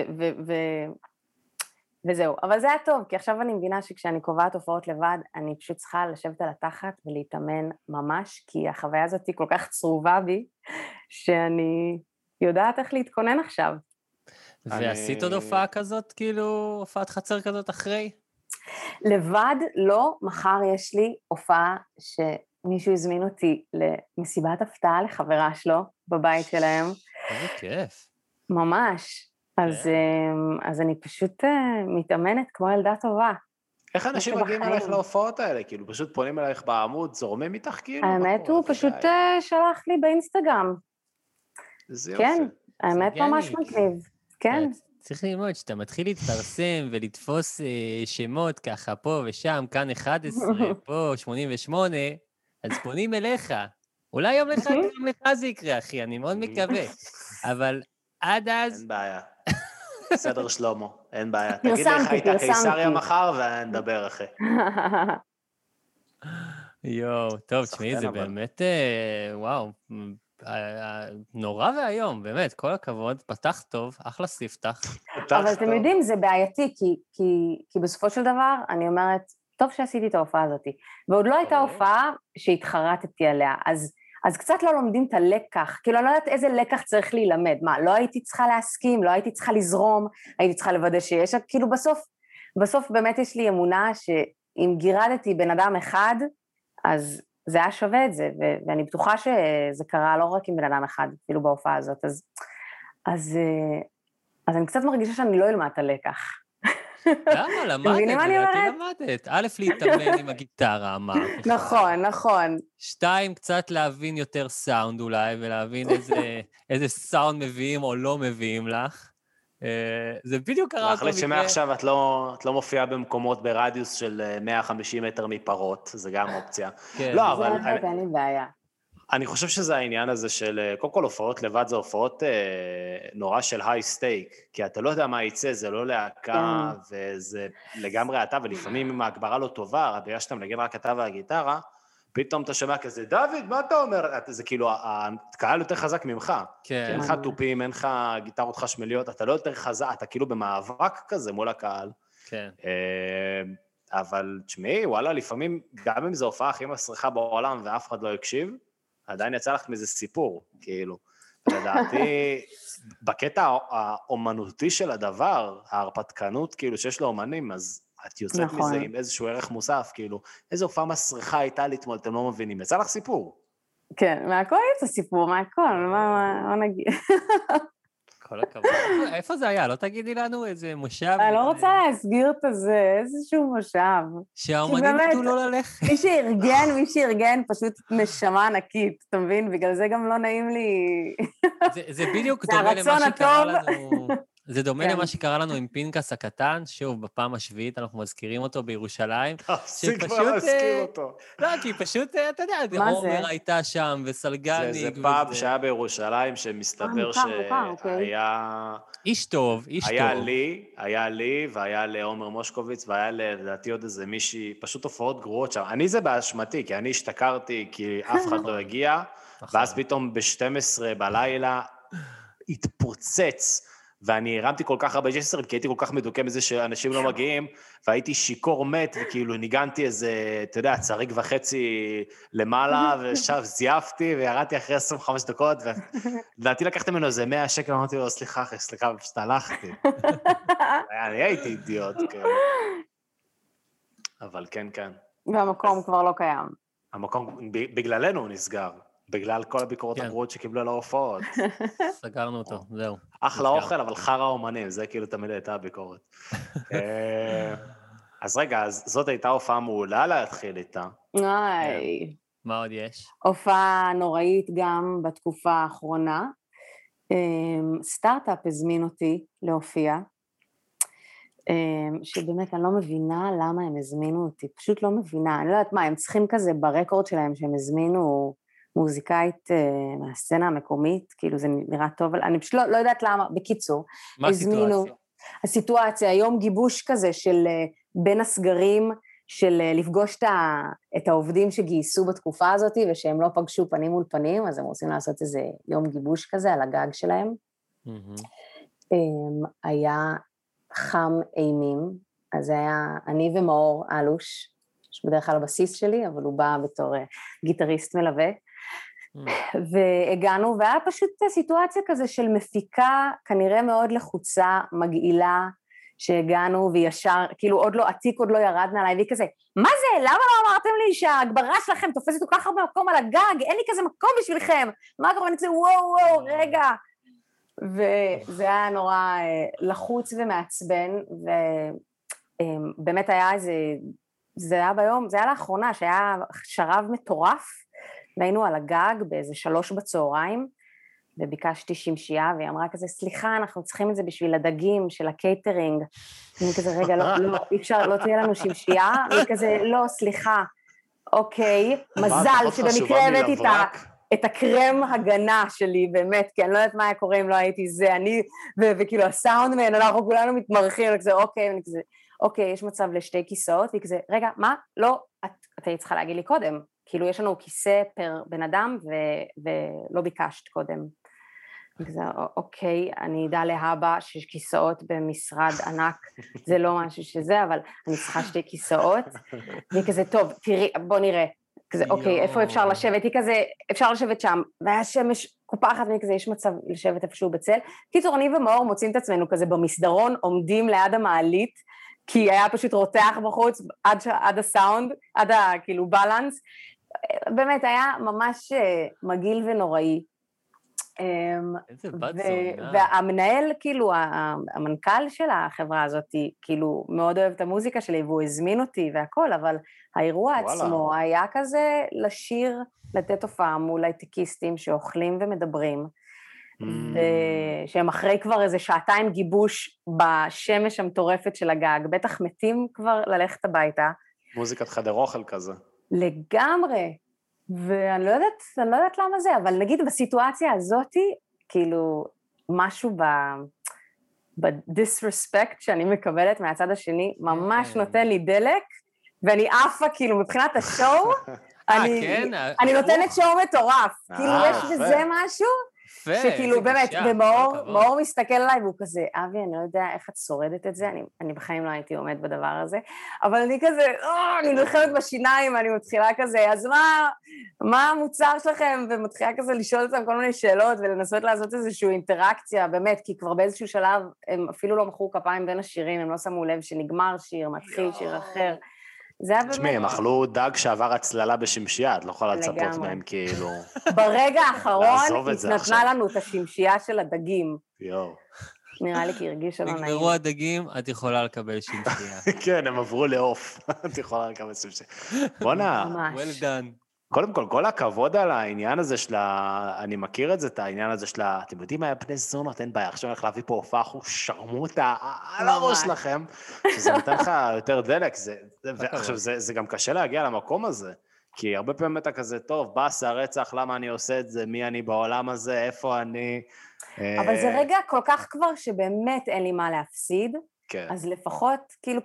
וזהו, אבל זה היה טוב, כי עכשיו אני מבינה שכשאני קובעת הופעות לבד, אני פשוט צריכה לשבת על התחת ולהתאמן ממש, כי החוויה הזאת היא כל כך צרובה בי, שאני יודעת איך להתכונן עכשיו. ועשית עוד הופעה כזאת, כאילו הופעת חצר כזאת אחרי? לבד לא, מחר יש לי הופעה שמישהו הזמין אותי למסיבת הפתעה לחברה שלו בבית שלהם. איזה כיף. ממש. אז אני פשוט מתאמנת כמו ילדה טובה. איך אנשים מגיעים אליך להופעות האלה? כאילו פשוט פונים אליך בעמוד, זורמים איתך כאילו? האמת הוא פשוט שלח לי באינסטגרם. זה יופי. כן, האמת ממש מגניב. כן. צריך ללמוד שאתה מתחיל להתפרסם ולתפוס שמות ככה פה ושם, כאן 11, פה 88, אז פונים אליך. אולי יום לך זה יקרה, אחי, אני מאוד מקווה. אבל עד אז... אין בעיה. בסדר שלמה, אין בעיה. תגיד לך, הייתה קיסריה מחר ונדבר אחרי. יואו, טוב, תשמעי, זה באמת, וואו, נורא והיום, באמת, כל הכבוד, פתח טוב, אחלה ספתח. אבל אתם יודעים, זה בעייתי, כי בסופו של דבר, אני אומרת, טוב שעשיתי את ההופעה הזאת, ועוד לא הייתה הופעה שהתחרטתי עליה, אז קצת לא לומדים את הלקח, כאילו אני לא יודעת איזה לקח צריך להילמד, מה, לא הייתי צריכה להסכים, לא הייתי צריכה לזרום, הייתי צריכה לוודא שיש, כאילו בסוף באמת יש לי אמונה שאם גירדתי בן אדם אחד, אז זה היה שווה את זה, ואני בטוחה שזה קרה לא רק עם בן אדם אחד, כאילו בהופעה הזאת, אז אני קצת מרגישה שאני לא אלמד את הלקח. למה? למדת. א', להתאמן עם הגיטרה, אמרת. נכון, נכון. שתיים, קצת להבין יותר סאונד אולי, ולהבין איזה סאונד מביאים או לא מביאים לך. זה בדיוק קרה אותו מקרה. שמעכשיו את לא מופיעה במקומות ברדיוס של 150 מטר מפרות, זה גם אופציה. לא, אבל... אין בעיה. אני חושב שזה העניין הזה של, קודם כל הופעות לבד, זה הופעות נורא של היי סטייק, כי אתה לא יודע מה יצא, זה לא להקה, וזה לגמרי אתה, ולפעמים אם ההגברה לא טובה, הבעיה שאתה מנגן רק אתה והגיטרה, פתאום אתה שומע כזה, דוד, מה אתה אומר? זה כאילו, הקהל יותר חזק ממך, כי אין לך טופים, אין לך גיטרות חשמליות, אתה לא יותר חזק, אתה כאילו במאבק כזה מול הקהל. כן. אבל תשמעי, וואלה, לפעמים, גם אם זו הופעה הכי מסריחה בעולם ואף אחד לא יקשיב, עדיין יצא לך מזה סיפור, כאילו. לדעתי, בקטע האומנותי של הדבר, ההרפתקנות, כאילו, שיש לו אומנים, אז את יוצאת מזה עם איזשהו ערך מוסף, כאילו, איזו הופעה מסריחה הייתה לי, אתם לא מבינים, יצא לך סיפור. כן, מהכל יצא סיפור, מהכל, מה נגיד? כל הכבוד. איפה זה היה? לא תגידי לנו איזה מושב? אני לא רוצה להסגיר את הזה, איזשהו מושב. שהאומנים נתנו לא ללכת. מי שארגן פשוט נשמה ענקית, אתה מבין? בגלל זה גם לא נעים לי... זה בדיוק דומה למה שקרה לנו... זה דומה למה שקרה לנו עם פינקס הקטן, שוב, בפעם השביעית אנחנו מזכירים אותו בירושלים. תפסיק כבר להזכיר אותו. לא, כי פשוט, אתה יודע, עומר הייתה שם, וסלגניק. זה פעם שהיה בירושלים, שמסתבר שהיה... איש טוב, איש טוב. היה לי, והיה לעומר מושקוביץ, והיה לדעתי עוד איזה מישהי, פשוט הופעות גרועות שם. אני זה באשמתי, כי אני השתכרתי, כי אף אחד לא הגיע, ואז פתאום ב-12 בלילה התפוצץ. ואני הרמתי כל כך הרבה ג'סר, כי הייתי כל כך מדוקם מזה שאנשים לא מגיעים, והייתי שיקור מת, וכאילו ניגנתי איזה, אתה יודע, צריג וחצי למעלה, ושם זייפתי, וירדתי אחרי 25 דקות, ולדעתי לקחת ממנו איזה 100 שקל, ואמרתי לו, סליחה אחי, סליחה, פשוט הלכתי. אני הייתי אידיוט, כן. אבל כן. והמקום כבר לא קיים. המקום, בגללנו הוא נסגר. בגלל כל הביקורות הגרועות שקיבלו על ההופעות. סגרנו אותו, זהו. אחלה אוכל, אבל חרא אומנים, זה כאילו תמיד הייתה הביקורת. אז רגע, אז זאת הייתה הופעה מעולה להתחיל איתה. איי. מה עוד יש? הופעה נוראית גם בתקופה האחרונה. סטארט-אפ הזמין אותי להופיע, שבאמת אני לא מבינה למה הם הזמינו אותי, פשוט לא מבינה, אני לא יודעת מה, הם צריכים כזה ברקורד שלהם שהם הזמינו מוזיקאית מהסצנה המקומית, כאילו זה נראה טוב, אני פשוט לא יודעת למה, בקיצור, מה הזמינו, הסיטואציה, היום גיבוש כזה של בין הסגרים, של לפגוש את העובדים שגייסו בתקופה הזאת, ושהם לא פגשו פנים מול פנים, אז הם רוצים לעשות איזה יום גיבוש כזה על הגג שלהם. היה חם אימים, אז היה אני ומאור אלוש, שבדרך כלל הבסיס שלי, אבל הוא בא בתור גיטריסט מלווה, והגענו, והיה פשוט סיטואציה כזה של מפיקה, כנראה מאוד לחוצה, מגעילה, שהגענו וישר, כאילו עוד לא עתיק, עוד לא ירדנה עליי, והיא כזה, מה זה? למה לא אמרתם לי שהגברה שלכם תופסת כל כך הרבה מקום על הגג? אין לי כזה מקום בשבילכם. מה קורה? אני כזה, וואו, וואו, רגע. וזה היה נורא לחוץ ומעצבן, ובאמת היה איזה, זה היה ביום, זה היה לאחרונה, שהיה שרב מטורף, והיינו על הגג באיזה 15:00, וביקשתי שמשייה, והיא אמרה כזה, סליחה, אנחנו צריכים את זה בשביל הדגים של הקייטרינג. אני כזה, רגע, לא, אי אפשר, לא תהיה לנו שמשייה. היא כזה, לא, סליחה. אוקיי, מזל שבמקרה הבאתי את הקרם הגנה שלי, באמת, כי אני לא יודעת מה היה קורה אם לא הייתי זה, אני, וכאילו הסאונדמן, אנחנו כולנו מתמרחים, וכזה, אוקיי, ואני כזה, אוקיי, יש מצב לשתי כיסאות, והיא כזה, רגע, מה? לא, את היית צריכה להגיד לי קודם. כאילו, יש לנו כיסא פר בן אדם, ולא ביקשת קודם. אוקיי, אני יודע להבא שיש כיסאות במשרד ענק, זה לא משהו שזה, אבל אני צריכה שתי כיסאות, והיא כזה, טוב, תראי, בוא נראה, כזה, אוקיי, איפה אפשר לשבת? היא כזה, אפשר לשבת שם, והיה שמש, קופה אחת, והיא כזה, יש מצב לשבת איפשהו בצל. קיצור, אני ומאור מוצאים את עצמנו כזה במסדרון, עומדים ליד המעלית, כי היה פשוט רותח בחוץ, עד הסאונד, עד כאילו בלנס, באמת היה ממש מגעיל ונוראי, והמנהל, כאילו, המנכ"ל של החברה הזאת, כאילו, מאוד אוהב את המוזיקה שלי, והוא הזמין אותי והכל, אבל האירוע עצמו היה כזה לשיר, לתת הופעה מול הייטקיסטים שאוכלים ומדברים, שהם אחרי כבר איזה 2 גיבוש בשמש המטורפת של הגג, בטח מתים כבר ללכת הביתה. מוזיקת חדר אוכל כזה. לגמרי. ואני לא יודעת, למה זה, אבל נגיד בסיטואציה הזאת, כאילו, משהו בדיסרספקט שאני מקבלת מהצד השני, ממש נותן לי דלק, ואני עפה, כאילו, מבחינת השואו, אני נותנת שואו מטורף. כאילו, יש בזה משהו, שכאילו, באמת, ומאור מסתכל עליי, והוא כזה, אבי, אני לא יודע איך את שורדת את זה, אני בחיים לא הייתי עומד בדבר הזה, אבל אני כזה, אני נלחמת בשיניים, אני מתחילה כזה, אז מה המוצר שלכם? ומתחילה כזה לשאול אותם כל מיני שאלות, ולנסות לעשות איזושהי אינטראקציה, באמת, כי כבר באיזשהו שלב, הם אפילו לא מחאו כפיים בין השירים, הם לא שמו לב שנגמר שיר, מתחיל שיר אחר. תשמעי, הם אכלו דג שעבר הצללה בשמשייה, את לא יכולה לצפות מהם כאילו... ברגע האחרון התנתנה לנו את השמשייה של הדגים. נראה לי כי הרגיש שלא נעים. נגמרו הדגים, את יכולה לקבל שמשייה. כן, הם עברו לעוף, את יכולה לקבל שמשייה. בוא נע. Well done. קודם כל, כל הכבוד על העניין הזה של ה... אני מכיר את זה, את העניין הזה של ה... אתם יודעים מה היה פני זונות, אין בעיה, עכשיו אני הולך להביא פה הופעה, אנחנו שרמו אותה על הראש שלכם, שזה נותן לך יותר דלק, ועכשיו זה גם קשה להגיע למקום הזה, כי הרבה פעמים אתה כזה, טוב, באס הרצח, למה אני עושה את זה, מי אני בעולם הזה, איפה אני... אבל זה רגע כל כך כבר שבאמת אין לי מה להפסיד, אז לפחות, כאילו,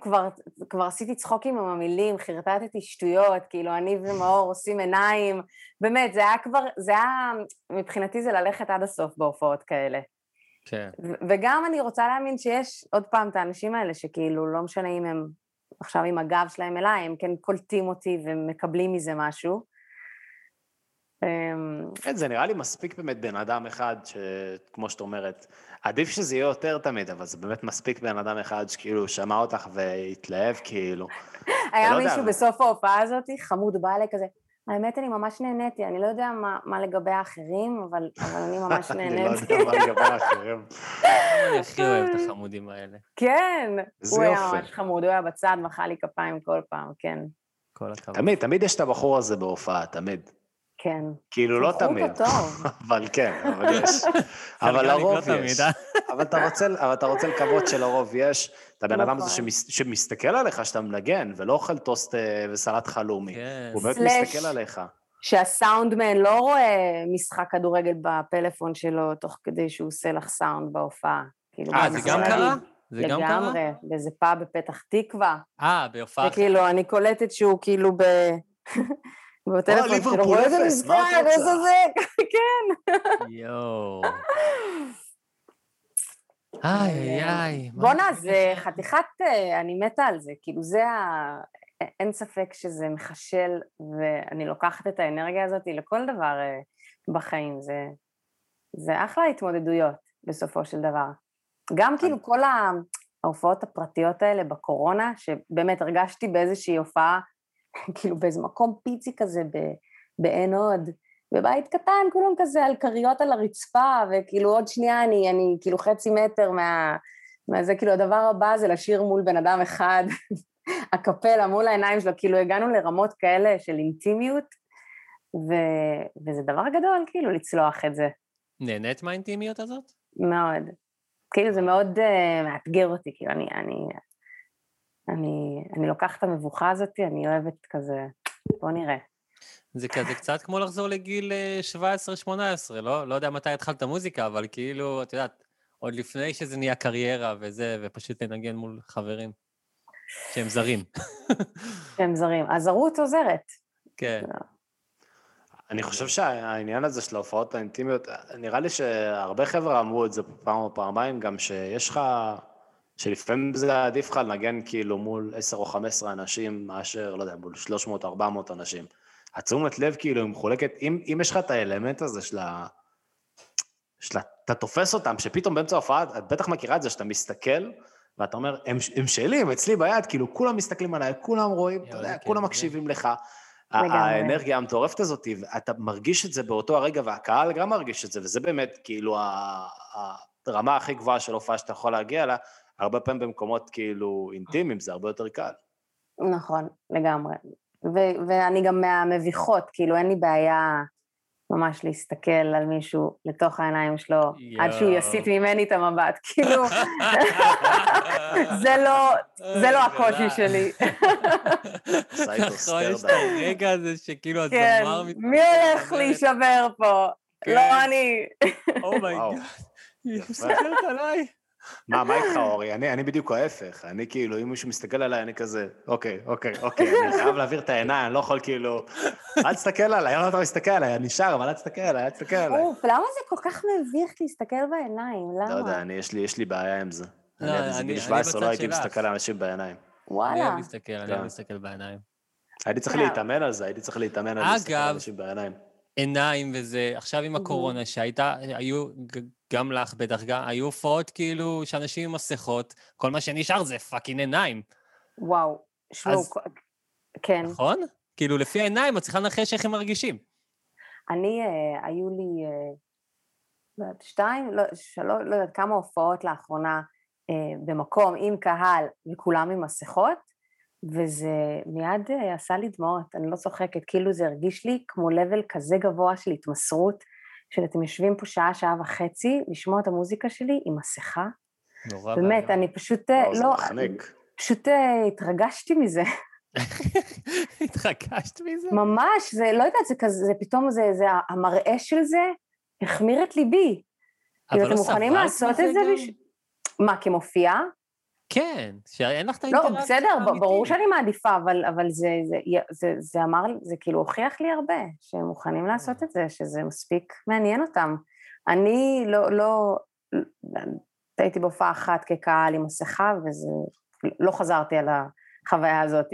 כבר עשיתי צחוקים עם המילים, חרטטתי שטויות, כאילו, אני ומאור עושים עיניים, באמת, זה היה כבר, מבחינתי זה ללכת עד הסוף בהופעות כאלה. כן. וגם אני רוצה להאמין שיש עוד פעם את האנשים האלה, שכאילו, לא משנה אם הם עכשיו עם הגב שלהם אליי, הם כן קולטים אותי ומקבלים מזה משהו. זה נראה לי מספיק באמת בן אדם אחד, שכמו שאת אומרת, עדיף שזה יהיה יותר תמיד, אבל זה באמת מספיק בן אדם אחד שכאילו שמע אותך והתלהב כאילו. היה מישהו בסוף ההופעה הזאת, חמוד בא אלי כזה, האמת אני ממש נהניתי, אני לא יודע מה לגבי האחרים, אבל אני ממש נהניתי. אני לא יודע מה לגבי האחרים. אני הכי אוהב את החמודים האלה. כן, הוא היה ממש חמוד, הוא היה בצד, מחא לי כפיים כל פעם, כן. תמיד יש את הבחור הזה בהופעה, תמיד. כן. כאילו לא תמיד. אבל כן, אבל יש. אבל לרוב יש. אבל אתה רוצה לקוות שלרוב יש, אתה בן אדם הזה שמסתכל עליך, שאתה מנגן, ולא אוכל טוסט וסלט חלומי. הוא באמת מסתכל עליך. שהסאונדמן לא רואה משחק כדורגל בפלאפון שלו, תוך כדי שהוא עושה לך סאונד בהופעה. זה גם קרה? לגמרי, באיזה פאב בפתח תקווה. בהופעה. וכאילו, אני קולטת שהוא כאילו בטלפון שלו, רואה איזה משחק, איזה זה, כן. יואו. איי. בונה, זה חתיכת, אני מתה על זה, כאילו זה, אין ספק שזה מחשל, ואני לוקחת את האנרגיה הזאת לכל דבר בחיים, זה אחלה התמודדויות בסופו של דבר. גם כאילו כל ההופעות הפרטיות האלה בקורונה, שבאמת הרגשתי באיזושהי הופעה, כאילו באיזה מקום פיצי כזה, בעין עוד, בבית קטן, כולם כזה על קריות על הרצפה, וכאילו עוד שנייה אני כאילו חצי מטר מהזה, כאילו הדבר הבא זה לשיר מול בן אדם אחד, הקפלה מול העיניים שלו, כאילו הגענו לרמות כאלה של אינטימיות, וזה דבר גדול, כאילו לצלוח את זה. נהנית מהאינטימיות הזאת? מאוד. כאילו זה מאוד מאתגר אותי, כאילו אני לוקחת את המבוכה הזאת, אני אוהבת כזה, בוא נראה. זה כזה קצת כמו לחזור לגיל 17-18, לא יודע מתי התחלת מוזיקה, אבל כאילו, את יודעת, עוד לפני שזה נהיה קריירה וזה, ופשוט לנגן מול חברים, שהם זרים. שהם זרים, הזרות עוזרת. כן. אני חושב שהעניין הזה של ההופעות האינטימיות, נראה לי שהרבה חבר'ה אמרו את זה פעם או פעמיים, גם שיש לך, שלפעמים זה עדיף לך לנגן כאילו מול 10 או 15 אנשים, מאשר, לא יודע, מול 300 או 400 אנשים. התשומת לב כאילו היא מחולקת, אם יש לך את האלמנט הזה של אתה תופס אותם, שפתאום באמצע ההופעה, את בטח מכירה את זה, שאתה מסתכל, ואתה אומר, הם שלי, הם אצלי ביד, כאילו כולם מסתכלים עליי, כולם רואים, אתה יודע, כולם מקשיבים לך, האנרגיה המטורפת הזאת, ואתה מרגיש את זה באותו הרגע, והקהל גם מרגיש את זה, וזה באמת כאילו הרמה הכי גבוהה של הופעה שאתה יכול להגיע לה, הרבה פעמים במקומות כאילו אינטימיים, זה הרבה יותר קל. נכון, לגמרי. ואני גם מהמביכות, כאילו אין לי בעיה ממש להסתכל על מישהו לתוך העיניים שלו, עד שהוא יסיט ממני את המבט, כאילו, זה לא הקושי שלי. נכון, יש את הרגע הזה שכאילו הזמר מתפתח. מי הולך להישבר פה? לא אני. אומייגאד, היא מסתכלת עליי. מה איתך אורי? אני בדיוק ההפך, אני כאילו, אם מישהו מסתכל עליי, אני כזה, אוקיי, אני חייב להעביר את העיניים, אני לא יכול כאילו, אל תסתכל עליי, לא אתה מסתכל עליי, אני נשאר, אבל אל תסתכל עליי. אוף, למה זה כל כך מביך להסתכל בעיניים? לא יודע, יש לי בעיה עם זה. אני בגיל 17 לא הייתי מסתכל על אנשים בעיניים. וואלה. אני מסתכל בעיניים. הייתי צריך להתאמן על להסתכל על אנשים בעיניים. עיניים וזה, עכשיו עם הקורונה שהייתה, היו גם לך בדרגה, היו הופעות כאילו שאנשים עם מסכות, כל מה שנשאר זה פאקינג עיניים. וואו, שלוק, כן. נכון? כאילו לפי העיניים, את צריכה לנחש איך הם מרגישים. אני, היו לי, לא יודעת, 2, 3, לא יודעת, כמה הופעות לאחרונה במקום עם קהל וכולם עם מסכות, וזה מיד עשה לי דמעות, אני לא צוחקת, כאילו זה הרגיש לי כמו לבל כזה גבוה של התמסרות, של אתם יושבים פה שעה, שעה וחצי, לשמוע את המוזיקה שלי עם מסכה. באמת, אני פשוט, לא, פשוט התרגשתי מזה. התרגשת מזה? ממש, זה, לא יודעת, זה כזה, פתאום זה, המראה של זה, החמיר את ליבי. כאילו, אתם מוכנים לעשות את זה? מה, כמופיעה? כן, שאין לך את האינטראקציה. לא, בסדר, ברור שאני מעדיפה, אבל זה אמר, זה כאילו הוכיח לי הרבה, שהם מוכנים לעשות את זה, שזה מספיק מעניין אותם. אני לא, הייתי בהופעה אחת כקהל עם מסכה, וזה, לא חזרתי על החוויה הזאת.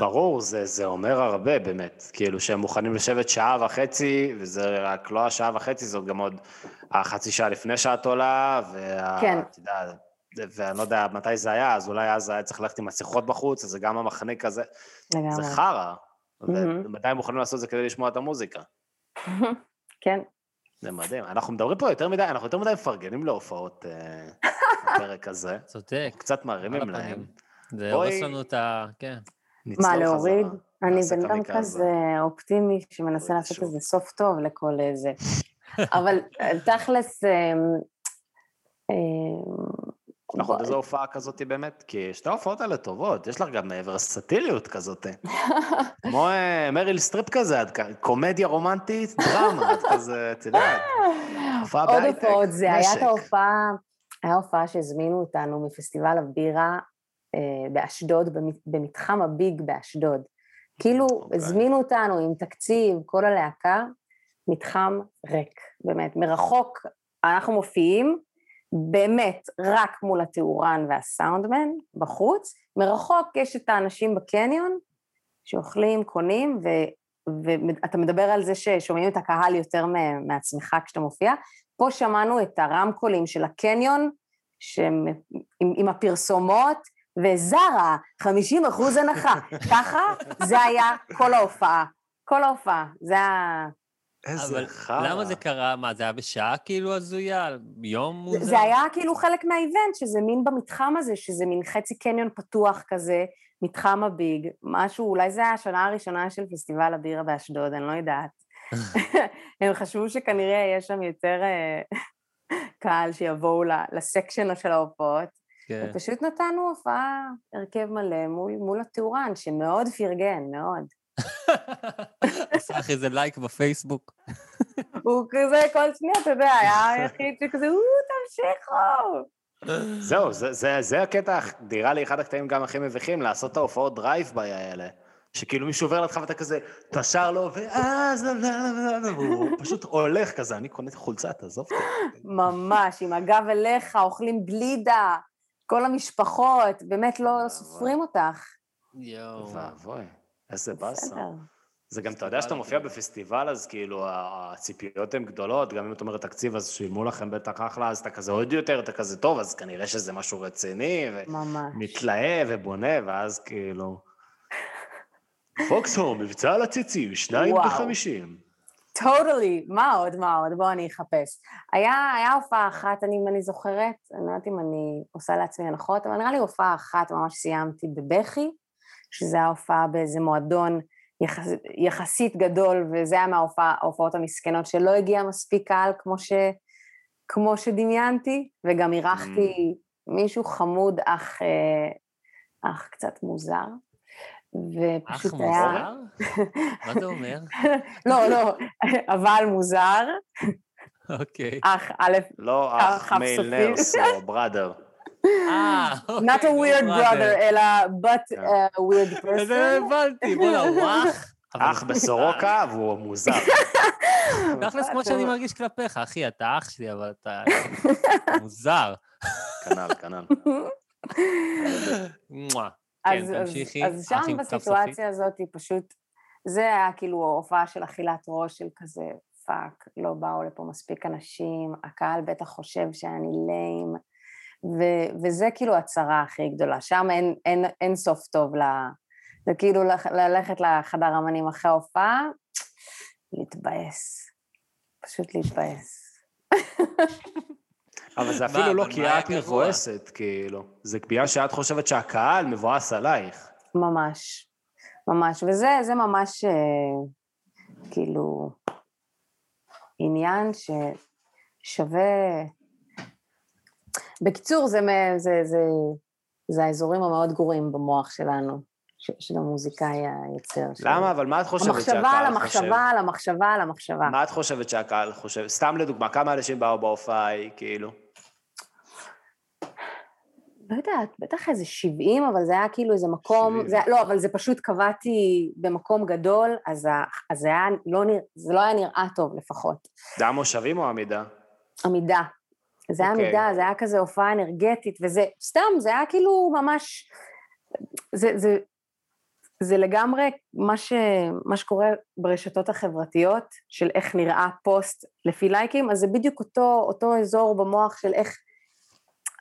ברור, זה אומר הרבה באמת, כאילו שהם מוכנים לשבת שעה וחצי, וזה רק לא השעה וחצי, זאת גם עוד החצי שעה לפני שעת עולה, ואת יודעת, ואני לא יודע מתי זה היה, אז אולי אז היה צריך ללכת עם השיחות בחוץ, אז זה גם המחנה כזה, זה חרה. ומתי הם מוכנים לעשות זה כדי לשמוע את המוזיקה? כן. זה מדהים. אנחנו מדברים פה יותר מדי, אנחנו יותר מדי מפרגנים להופעות הפרק הזה. צודק. קצת מערימים להם. זה הורס לנו את ה... כן. מה להוריד? אני בן אדם כזה אופטימי שמנסה לעשות איזה סוף טוב לכל איזה. אבל תכלס... נכון, איזו הופעה כזאת היא באמת, כי שתי הופעות האלה טובות, יש לך גם ורסטיליות כזאת, כמו מריל סטריפ כזה, קומדיה רומנטית, דרמה, כזה, אתה יודעת, הופעה בהייטק, נשק. עוד הופעות, זה היה הופעה שהזמינו אותנו מפסטיבל הבירה באשדוד, במתחם הביג באשדוד, כאילו הזמינו אותנו עם תקציב, כל הלהקה, מתחם ריק, באמת, מרחוק, אנחנו מופיעים, באמת רק מול התאורן והסאונדמן בחוץ, מרחוק יש את האנשים בקניון שאוכלים, קונים, ואתה מדבר על זה ששומעים את הקהל יותר מעצמך כשאתה מופיע, פה שמענו את הרמקולים של הקניון, עם הפרסומות, וזרה, 50% הנחה, ככה זה היה כל ההופעה, כל ההופעה, זה היה... אבל למה זה קרה? מה, זה היה בשעה כאילו הזויה? יום מוזר? זה היה כאילו חלק מהאיבנט, שזה מין במתחם הזה, שזה מין חצי קניון פתוח כזה, מתחם הביג, משהו, אולי זה היה השנה הראשונה של פסטיבל הבירה באשדוד, אני לא יודעת. הם חשבו שכנראה יש שם יותר קהל שיבואו לסקשן של ההופעות, ופשוט נתנו הופעה הרכב מלא מול התאורן, שמאוד פרגן, מאוד. אחי, זה לייק בפייסבוק. הוא כזה כל שנייה, אתה יודע, היה היחיד שכזה, תמשיכו. זהו, זה הקטע, נראה לי אחד הקטעים גם הכי מביכים, לעשות את ההופעות דרייב ביי האלה, שכאילו מישהו עובר לתך ואתה כזה, תשר לו, ואז, הוא פשוט הולך כזה, אני קונה חולצה, תעזוב. ממש, עם הגב אליך, אוכלים גלידה, כל המשפחות, באמת לא סופרים אותך. יואו. ואבוי. איזה בסדר. זה גם, אתה יודע שאתה מופיע בפסטיבל, אז כאילו הציפיות הן גדולות, גם אם אתה אומר תקציב, אז שילמו לכם בטח אחלה, אז אתה כזה עוד יותר, אתה כזה טוב, אז כנראה שזה משהו רציני, ומתלהב ובונה, ואז כאילו... פוקסהום, מבצע על הציצים, 2.50. טוטלי, מה עוד, מה עוד, בואו אני אחפש. היה הופעה אחת, אני זוכרת, אני לא יודעת אם אני עושה לעצמי הנחות, אבל נראה לי הופעה אחת, ממש סיימתי בבכי, שזו ההופעה באיזה מועדון יחסית גדול, וזה היה מההופעות המסכנות, שלא הגיע מספיק קהל כמו שדמיינתי, וגם אירחתי מישהו חמוד, אך קצת מוזר. אך מוזר? מה זה אומר? לא, אבל מוזר. אוקיי. אך א', לא אך מייל נרס או בראדר. Not a weird brother, אלא but a weird person. זה הבנתי, בוא נרוח. אח בסורוקה, והוא מוזר. תכלס כמו שאני מרגיש כלפיך, אחי, אתה אח שלי, אבל אתה מוזר. כנל. אז שם בסיטואציה הזאת היא פשוט, זה היה כאילו הופעה של אכילת ראש, של כזה פאק, לא באו לפה מספיק אנשים, הקהל בטח חושב שאני ליים, וזה כאילו הצרה הכי גדולה, שם אין סוף טוב, זה כאילו ללכת לחדר אמנים אחרי ההופעה, להתבאס, פשוט להתבאס. אבל זה אפילו לא כי את מבואסת, כאילו, זה כביעה שאת חושבת שהקהל מבואס עלייך. ממש, ממש, וזה ממש כאילו עניין ששווה... בקיצור, זה האזורים המאוד גרועים במוח שלנו, של המוזיקאי היצר. למה? אבל מה את חושבת שהקהל חושב? המחשבה. מה את חושבת שהקהל חושב? סתם לדוגמה, כמה אנשים באו בהופעה, כאילו? לא יודעת, בטח איזה 70, אבל זה היה כאילו איזה מקום, לא, אבל זה פשוט קבעתי במקום גדול, אז זה לא היה נראה טוב לפחות. זה המושבים או עמידה? עמידה. זה היה מידה, זה היה כזה הופעה אנרגטית, וזה, סתם, זה היה כאילו ממש, זה לגמרי מה שקורה ברשתות החברתיות, של איך נראה פוסט לפי לייקים, אז זה בדיוק אותו אזור במוח של איך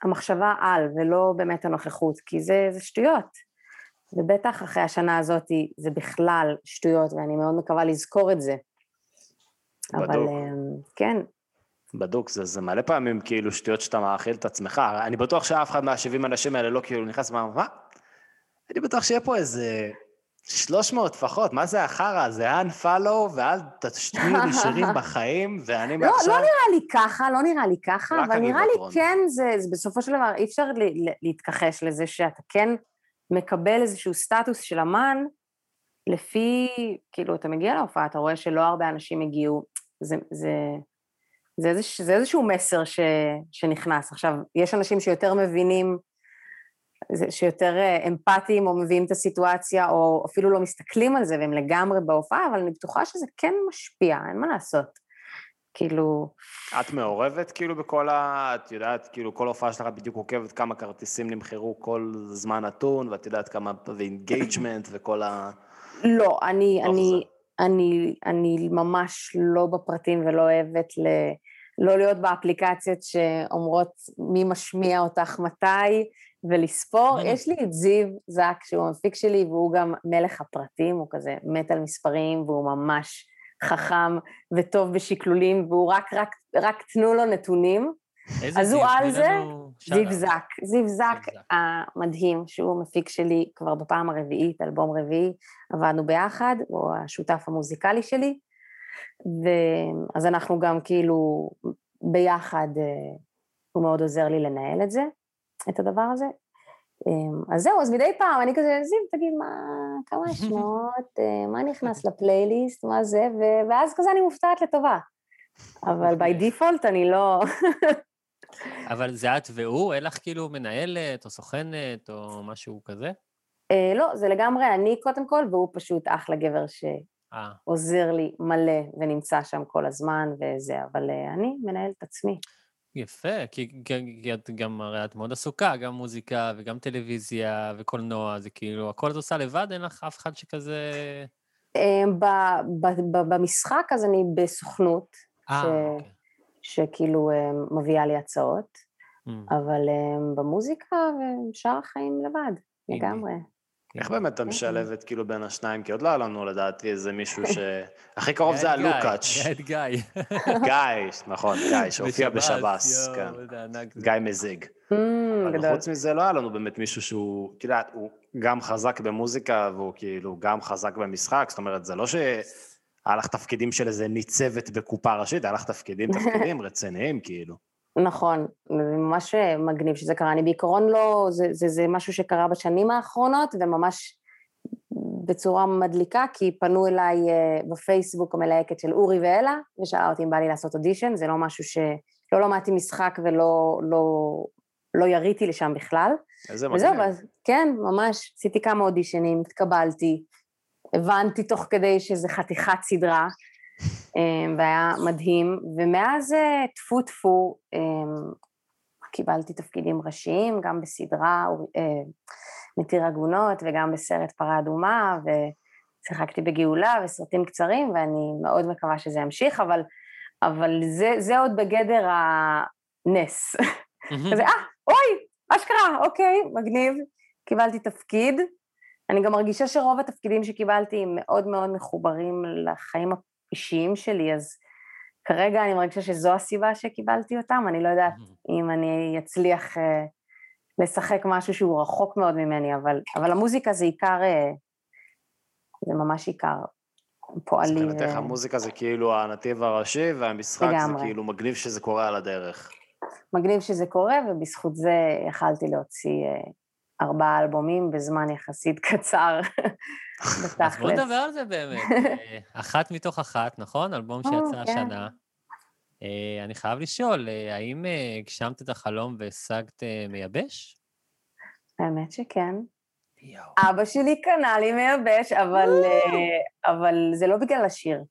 המחשבה על, ולא באמת הנוכחות, כי זה שטויות, ובטח אחרי השנה הזאת זה בכלל שטויות, ואני מאוד מקווה לזכור את זה. בדוק. אבל כן. בדוק, זה מלא פעמים כאילו שטויות שאתה מאכל את עצמך. אני בטוח שאף אחד מה-70 אנשים האלה לא כאילו נכנס, מה? אני בטוח שיהיה פה איזה 300 פחות, מה זה אחרה? זה unfollow, ואל תשתמי לשירים בחיים, ואני מעכשיו... לא נראה לי ככה, לא נראה לי ככה, אבל נראה לי כן, זה בסופו של דבר, אי אפשר להתכחש לזה שאתה כן מקבל איזשהו סטטוס של אמן, לפי, כאילו, אתה מגיע להופעה, אתה רואה שלא הרבה אנשים הגיעו, זה איזשהו מסר שנכנס. עכשיו, יש אנשים שיותר מבינים, שיותר אמפתיים או מביאים את הסיטואציה, או אפילו לא מסתכלים על זה, והם לגמרי בהופעה, אבל אני בטוחה שזה כן משפיע, אין מה לעשות. כאילו... את מעורבת כאילו בכל ה... את יודעת, כאילו כל הופעה שלך בדיוק עוקבת כמה כרטיסים נמכרו כל זמן נתון, ואת יודעת כמה... ואינגייג'מנט וכל ה... לא, אני ממש לא בפרטים ולא אוהבת לא להיות באפליקציות שאומרות מי משמיע אותך מתי, ולספור. יש לי את זיו זק, שהוא המפיק שלי, והוא גם מלך הפרטים, הוא כזה מת על מספרים, והוא ממש חכם וטוב בשקלולים, והוא רק תנו לו נתונים. אז הוא על זה, זיו זק. זיו זק המדהים, שהוא המפיק שלי כבר בפעם הרביעית, אלבום רביעי, עבדנו ביחד, הוא השותף המוזיקלי שלי, אז אנחנו גם כאילו ביחד, הוא מאוד עוזר לי לנהל את זה, את הדבר הזה. אז זהו, אז מדי פעם אני כזה, זיו, תגיד מה, כמה שמות, מה נכנס לפלייליסט, מה זה, ואז כזה אני מופתעת לטובה. אבל ביי דיפולט אני לא... אבל זה את והוא, אין לך כאילו מנהלת או סוכנת או משהו כזה? לא, זה לגמרי, אני קודם כל, והוא פשוט אחלה גבר שעוזר לי מלא ונמצא שם כל הזמן וזה, אבל אני מנהלת עצמי. יפה, כי את גם הרי את מאוד עסוקה, גם מוזיקה וגם טלוויזיה וקולנוע, זה כאילו, הכל את עושה לבד, אין לך אף אחד שכזה... במשחק אז אני בסוכנות, שכאילו מביאה לי הצעות, אבל במוזיקה ובשאר החיים לבד, לגמרי. איך באמת אתה משלבת כאילו בין השניים? כי עוד לא עלינו לדעתי איזה מישהו ש... הכי קרוב זה הלוקאץ'. את גיא. גיא, נכון, גיא, שהופיע בשבס. גיא מזיג. אבל חוץ מזה לא היה לנו באמת מישהו שהוא, כאילו, הוא גם חזק במוזיקה, והוא כאילו גם חזק במשחק, זאת אומרת, זה לא שהיה לך תפקידים של איזה ניצבת בקופה ראשית, היה לך תפקידים רציניים, כאילו. נכון, ממש מגניב שזה קרה, אני בעיקרון לא, זה משהו שקרה בשנים האחרונות, וממש בצורה מדליקה, כי פנו אליי בפייסבוק המלהקת של אורי ואלה, ושאלה אותי אם בא לי לעשות אודישן, זה לא משהו שלא למדתי משחק, ולא יריתי לשם בכלל. איזה מגניב. כן, ממש, עשיתי כמה אודישנים, התקבלתי, הבנתי תוך כדי שזה חתיכת סדרה, והיה מדהים, ומאז תפו-תפו, קיבלתי תפקידים ראשיים, גם בסדרה מתיר עגונות, וגם בסרט פרה אדומה, ושיחקתי בגאולה וסרטים קצרים, ואני מאוד מקווה שזה ימשיך, אבל זה עוד בגדר הנס. כזה, אוי, אשכרה, אוקיי, מגניב, קיבלתי תפקיד, אני גם מרגישה שרוב התפקידים שקיבלתי הם מאוד מאוד מחוברים לחיים הפרטיים, אישיים שלי, אז כרגע אני מרגישה שזו הסיבה שקיבלתי אותם, אני לא יודעת אם אני אצליח לשחק משהו שהוא רחוק מאוד ממני, אבל המוזיקה זה עיקר, זה ממש עיקר פועלי. אז מבחינתך המוזיקה זה כאילו הנתיב הראשי, והמשחק זה כאילו מגניב שזה קורה על הדרך. מגניב שזה קורה, ובזכות זה יכלתי להוציא 4 אלבומים בזמן יחסית קצר. אז בוא נדבר על זה באמת. 1 מתוך 1, נכון? אלבום שיצא השנה. אני חייב לשאול, האם הגשמת את החלום והשגת מייבש? האמת שכן. אבא שלי קנה לי מייבש, אבל זה לא בגלל השיר.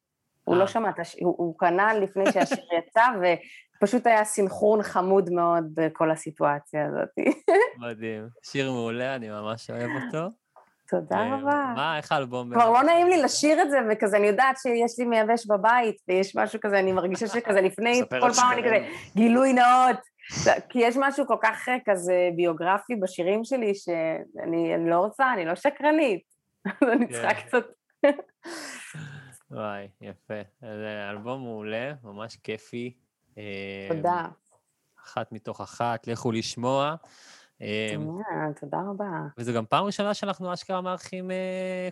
הוא לא שמע, הוא קנה לפני שהשיר יצא, פשוט היה סינכרון חמוד מאוד בכל הסיטואציה הזאת. מדהים. שיר מעולה, אני ממש אוהב אותו. תודה רבה. מה, איך האלבום? כבר לא נעים לי לשיר את זה, וכזה אני יודעת שיש לי מייבש בבית, ויש משהו כזה, אני מרגישה שכזה לפני, כל פעם אני כזה, גילוי נאות, כי יש משהו כל כך כזה ביוגרפי בשירים שלי, שאני לא רוצה, אני לא שקרנית, אז אני צריכה קצת. וואי, יפה. אז אלבום מעולה, ממש כיפי. תודה. אחת מתוך אחת, לכו לשמוע. תודה רבה. וזו גם פעם ראשונה שאנחנו אשכרה מארחים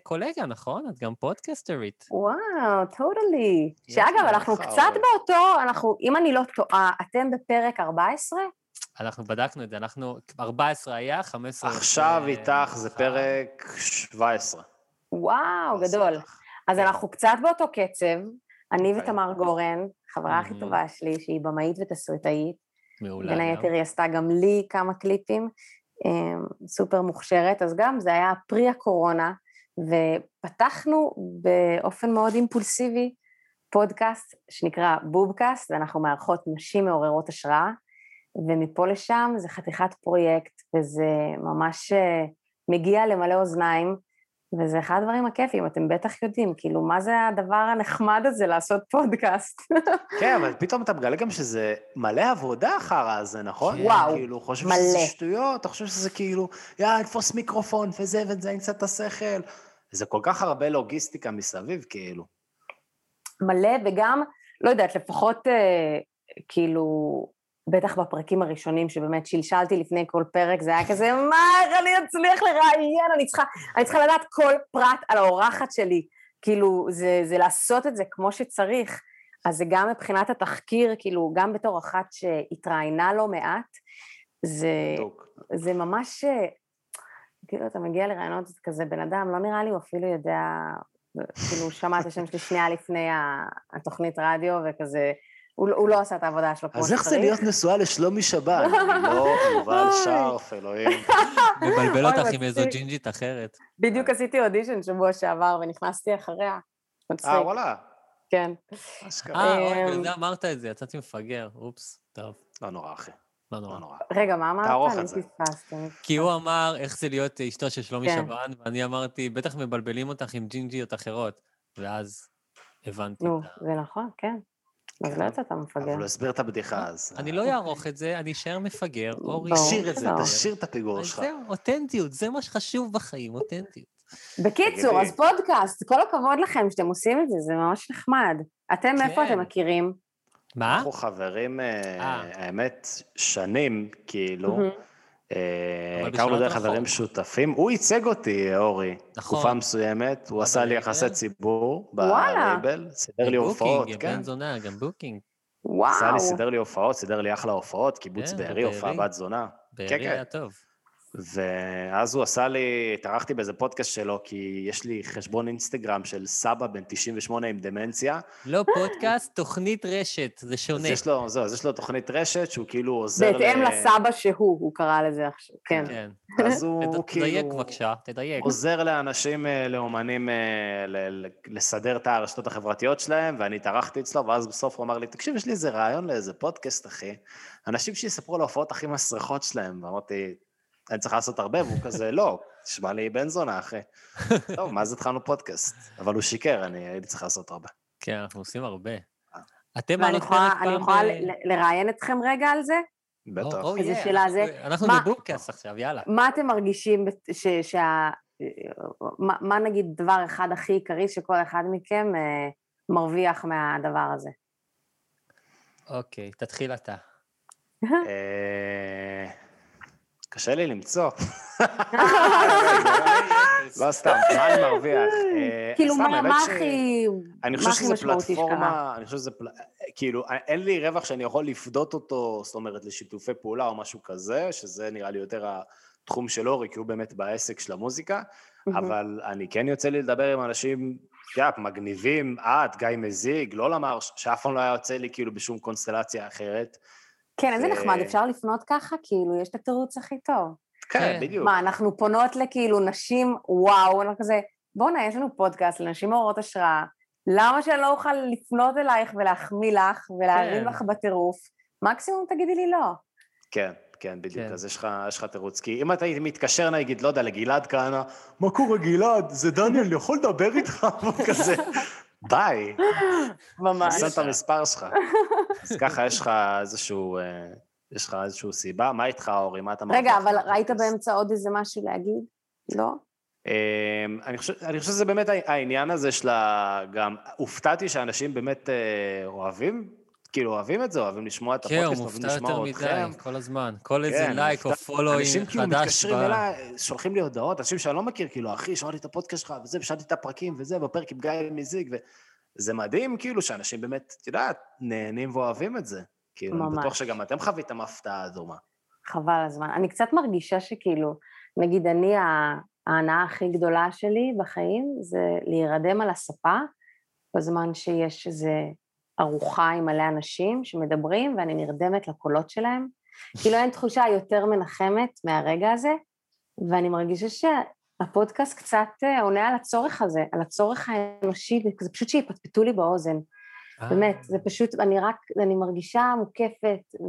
קולגה, נכון? את גם פודקסטרית. וואו, טוטלי. שאגב, אנחנו קצת באותו, אם אני לא טועה, אתם בפרק 14? אנחנו בדקנו את זה, אנחנו 14 היה, 15... עכשיו איתך זה פרק 17. וואו, גדול. אז אנחנו קצת באותו קצב, אני ותמר גורן, חברה הכי טובה שלי, שהיא במאית ותסריטאית, בין היתר היא עשתה גם לי כמה קליפים, סופר מוכשרת, אז גם זה היה פרי הקורונה, ופתחנו באופן מאוד אימפולסיבי פודקאסט שנקרא בובקאסט, ואנחנו מארחות נשים מעוררות השראה, ומפה לשם זה חתיכת פרויקט, וזה ממש מגיע למלא אוזניים, וזה אחד הדברים הכיפים, אתם בטח יודעים, כאילו מה זה הדבר הנחמד הזה לעשות פודקאסט? כן, אבל פתאום אתה מגלה גם שזה מלא עבודה אחר הזה, נכון? וואו, כאילו, חושב מלא. חושב שזה שטויות, אתה חושב שזה כאילו, יאללה, תפוס מיקרופון וזה וזה, נצא את השכל. זה כל כך הרבה לוגיסטיקה מסביב, כאילו. מלא, וגם, לא יודעת, לפחות כאילו... בטח בפרקים הראשונים שבאמת שלשלתי לפני כל פרק, זה היה כזה, מה, איך אני אצליח לראיין, אני צריכה לדעת כל פרט על האורחת שלי, כאילו, זה לעשות את זה כמו שצריך, אז זה גם מבחינת התחקיר, כאילו, גם בתור אחת שהתראיינה לו מעט, זה ממש, כאילו, אתה מגיע לראיינות כזה, בן אדם, לא נראה לי, הוא אפילו יודע, כאילו, שמע את השם שלי שנייה לפני התוכנית רדיו, וכזה, הוא לא עשה את העבודה שלו כמו שצריך. אז איך זה להיות נשואה לשלומי שבן? לא, מובל שרף, אלוהים. מבלבל אותך עם איזו ג'ינג'ית אחרת. בדיוק עשיתי אודישן שבוע שעבר ונכנסתי אחריה. וואלה. כן. אוי, אמרת את זה, יצאתי מפגר, אופס, טוב. לא נורא, אחי. לא נורא. רגע, מה אמרת? תערוך את זה. כי הוא אמר, איך זה להיות אשתו של שלומי שבן, ואני אמרתי, בטח מבלבלים אותך עם ג'ינג'יות אחרות, ואז הבנתי. זה נכון, כן. אז לא יצא אתה מפגר. אבל הסביר את הבדיחה אז. אני לא אערוך את זה, אני אשאר מפגר. תשאיר את זה, תשאיר את הפיגור שלך. זהו, אותנטיות, זה מה שחשוב בחיים, אותנטיות. בקיצור, אז פודקאסט, כל הכבוד לכם שאתם עושים את זה, זה ממש נחמד. אתם מאיפה אתם מכירים? מה? אנחנו חברים, האמת, שנים, כאילו, הכרנו דרך חברים שותפים, הוא ייצג אותי, אורי, תקופה מסוימת, הוא עשה לי יחסי ציבור ברייבל, סידר לי הופעות, כן? גם בוקינג. עשה לי, סידר לי הופעות, סידר לי אחלה הופעות, קיבוץ בערי, הופעה בת זונה. בערי היה טוב. ואז הוא עשה לי, התארחתי באיזה פודקאסט שלו, כי יש לי חשבון אינסטגרם של סבא בן 98 עם דמנציה. לא פודקאסט, תוכנית רשת, זה שונה. אז יש לו תוכנית רשת שהוא כאילו עוזר... בהתאם לסבא שהוא קרא לזה עכשיו, כן. אז הוא כאילו... תדייק בבקשה, תדייק. עוזר לאנשים, לאומנים, לסדר את הרשתות החברתיות שלהם, ואני התארחתי אצלו, ואז בסוף הוא אמר לי, תקשיב, יש לי איזה רעיון לאיזה פודקאסט, אחי. אנשים שיספרו על ההופעות הכי מסריחות שלהם, ואמרתי, אני צריך לעשות הרבה, והוא כזה, לא, תשמע לי בן זונה, אחי. טוב, מאז התחלנו פודקאסט, אבל הוא שיקר, אני צריך לעשות הרבה. כן, אנחנו עושים הרבה. אתם מעלות פרק פעם... אני יכולה לראיין אתכם רגע על זה? בטח. איזה שאלה זה. אנחנו בבוקאסט עכשיו, יאללה. מה אתם מרגישים, מה נגיד דבר אחד הכי עיקרי, שכל אחד מכם מרוויח מהדבר הזה? אוקיי, תתחיל אתה. קשה לי למצוא. לא סתם, מה אני מרוויח? כאילו, מה הכי... אני חושב שזה פלטפורמה, כאילו, אין לי רווח שאני יכול לפדות אותו, זאת אומרת, לשיתופי פעולה או משהו כזה, שזה נראה לי יותר התחום של אורי, כי הוא באמת בעסק של המוזיקה, אבל אני כן יוצא לי לדבר עם אנשים, מגניבים, גיא מזיג, לא לומר, שאף פעם לא היה יוצא לי כאילו בשום קונסטלציה אחרת, כן, אז זה נחמד, אפשר לפנות ככה, כאילו, יש את התירוץ הכי טוב. כן, בדיוק. מה, אנחנו פונות לכאילו נשים, וואו, אנחנו כזה, בונה, יש לנו פודקאסט לנשים מעוררות השראה, למה שאני לא אוכל לפנות אלייך ולהחמיא לך ולהרים לך בטירוף? מקסימום תגידי לי לא. כן, כן, בדיוק, אז יש לך תירוץ, כי אם אתה מתקשר, נגיד, לא יודע, לגלעד כהנא, מה קורה גלעד? זה דניאל, יכול לדבר איתך? כזה... ביי, ממש. עושה את המספר שלך. אז ככה יש לך איזשהו יש לך איזשהו סיבה? מה איתך, אורי? רגע, אבל ראית באמצע עוד איזה משהו להגיד? לא? אני חושב שזה באמת העניין הזה של גם, הופתעתי שאנשים באמת אוהבים, כאילו אוהבים את זה, אוהבים לשמוע את הפודקאסט, אוהבים לשמוע אתכם. כן, הוא מופתע יותר מדי, כל הזמן. כל איזה לייק או פולואים חדש. אנשים כאילו מתקשרים אליי, שולחים לי הודעות, אנשים שאני לא מכיר, כאילו, אחי, שמעתי את הפודקאסט שלך, וזה, ושמעתי את הפרקים, וזה, בפרק עם גיא מזיג, וזה מדהים, כאילו, שאנשים באמת, אתה יודע, נהנים ואוהבים את זה. כאילו, אני בטוח שגם אתם חוויתם הפתעה דומה. חבל הזמן. אני קצת מרגישה שכאילו, נגיד, אני, ההנאה הכי גדולה שלי בחיים, זה להירדם על הספה, בזמן שיש איזה ארוחה עם מלא אנשים שמדברים, ואני נרדמת לקולות שלהם, כאילו אין תחושה יותר מנחמת מהרגע הזה, ואני מרגישה שהפודקאסט קצת עונה על הצורך הזה, על הצורך האנושי, זה פשוט שיפטפטו לי באוזן, באמת, זה פשוט, אני מרגישה מוקפת,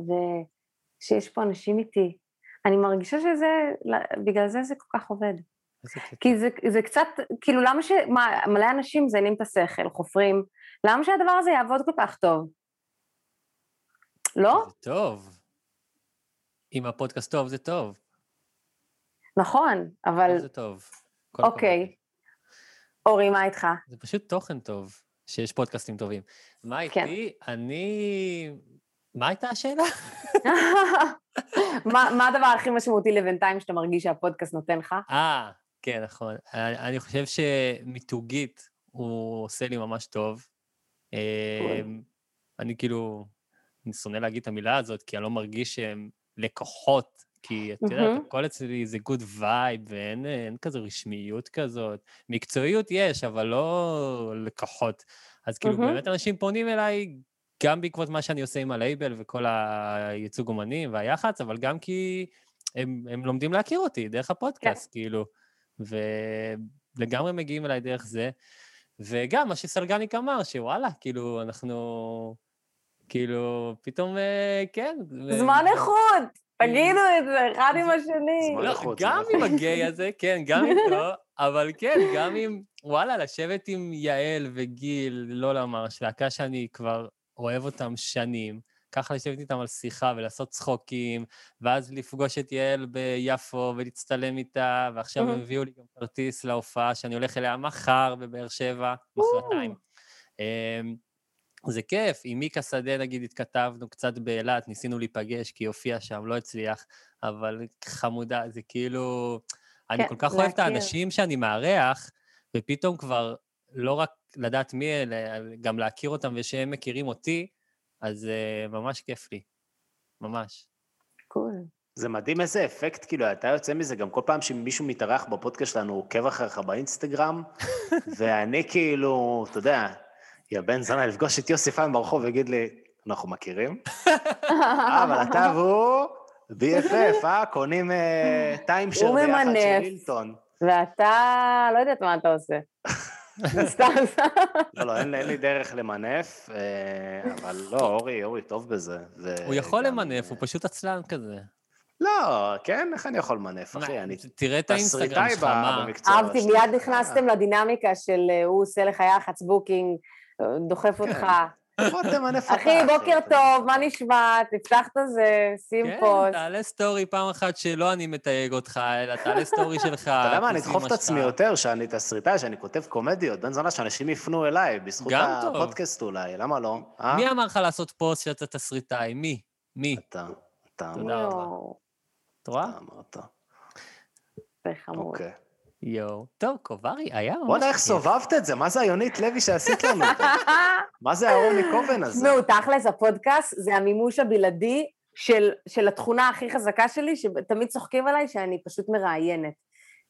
ושיש פה אנשים איתי, אני מרגישה שזה, בגלל זה זה כל כך עובד, כי זה קצת, כאילו למה שמלא אנשים זיינים את השכל, חופרים, למה שהדבר הזה יעבוד כל כך טוב? לא? זה טוב. אם הפודקאסט טוב, זה טוב. נכון, אבל... זה טוב. אוקיי. אורי, מה איתך? זה פשוט תוכן טוב, שיש פודקאסטים טובים. מה איתי? מה הייתה השאלה? מה הדבר הכי משמעותי לבינתיים שאתה מרגיש שהפודקאסט נותן לך? כן, נכון. אני חושב שמיתוגית הוא עושה לי ממש טוב. אני כאילו, אני שונא להגיד את המילה הזאת, כי אני לא מרגיש שהם לקוחות, כי אתה יודע, הכל אצלי זה גוד וייב, ואין כזו רשמיות כזאת. מקצועיות יש, אבל לא לקוחות. אז כאילו, באמת אנשים פונים אליי, גם בעקבות מה שאני עושה עם הלייבל, וכל הייצוג אומנים והיחץ, אבל גם כי הם לומדים להכיר אותי, דרך הפודקאסט, כאילו. ולגמרי מגיעים אליי דרך זה. וגם מה שסלגניק אמר, שוואלה, כאילו, אנחנו, כאילו, פתאום, כן. זמן איכות, תגידו את זה, אחד עם השני. גם עם הגיי הזה, כן, גם אם לא, אבל כן, גם אם, וואלה, לשבת עם יעל וגיל, לא לומר, שלהקה שאני כבר אוהב אותם שנים, ככה לשבת איתם על שיחה ולעשות צחוקים, ואז לפגוש את יעל ביפו ולהצטלם איתה, ועכשיו הם הביאו לי גם כרטיס להופעה, שאני הולך אליה מחר בבאר שבע, מחרתיים. זה כיף, עם מיקה שדה נגיד התכתבנו קצת באילת, ניסינו להיפגש כי הופיע שם, לא הצליח, אבל חמודה, זה כאילו, אני כל כך אוהב את האנשים שאני מארח, ופתאום כבר לא רק לדעת מי, גם להכיר אותם ושהם מכירים אותי, אז ממש כיף לי, ממש. קול. זה מדהים איזה אפקט, כאילו, אתה יוצא מזה, גם כל פעם שמישהו מתארח בפודקאסט שלנו, הוא עוקב אחריך באינסטגרם, ואני כאילו, אתה יודע, יא בן זונה, לפגוש את יוסי פיין ברחוב ויגיד לי, אנחנו מכירים, אבל אתה והוא, BFF, קונים טיימשר ביחד של הילטון. ואתה, לא יודעת מה אתה עושה. לא, אין לי דרך למנף, אבל לא, אורי טוב בזה. הוא יכול למנף, הוא פשוט עצלן כזה. לא, כן, איך אני יכול למנף, אחי? תראה את האינסטגרם שלך, מה? אהבתי, מיד נכנסתם לדינמיקה של הוא עושה לך יחץ, בוקינג, דוחף אותך. אחי, בוקר טוב, מה נשמע? תפתח את זה, שים פוסט. כן, תעלה סטורי פעם אחת שלא אני מתייג אותך, אלא תעלה סטורי שלך. אתה יודע מה, אני אדחוף את עצמי יותר, שאני תסריטאי, שאני כותב קומדיות, בן זונה שאנשים יפנו אליי, בזכות הפודקאסט אולי, למה לא? מי אמר לך לעשות פוסט שאתה תסריטאי? מי? מי? אתה. תודה רבה. אתה רואה? אמרת. זה חמור. אוקיי. יו, טוב, קובארי, היה ממש... בוא'נה, איך סובבת את זה? מה זה היונית לוי שעשית לנו? מה זה האורי קובן הזה? נו, תכלס, הפודקאסט זה המימוש הבלעדי של התכונה הכי חזקה שלי, שתמיד צוחקים עליי שאני פשוט מראיינת.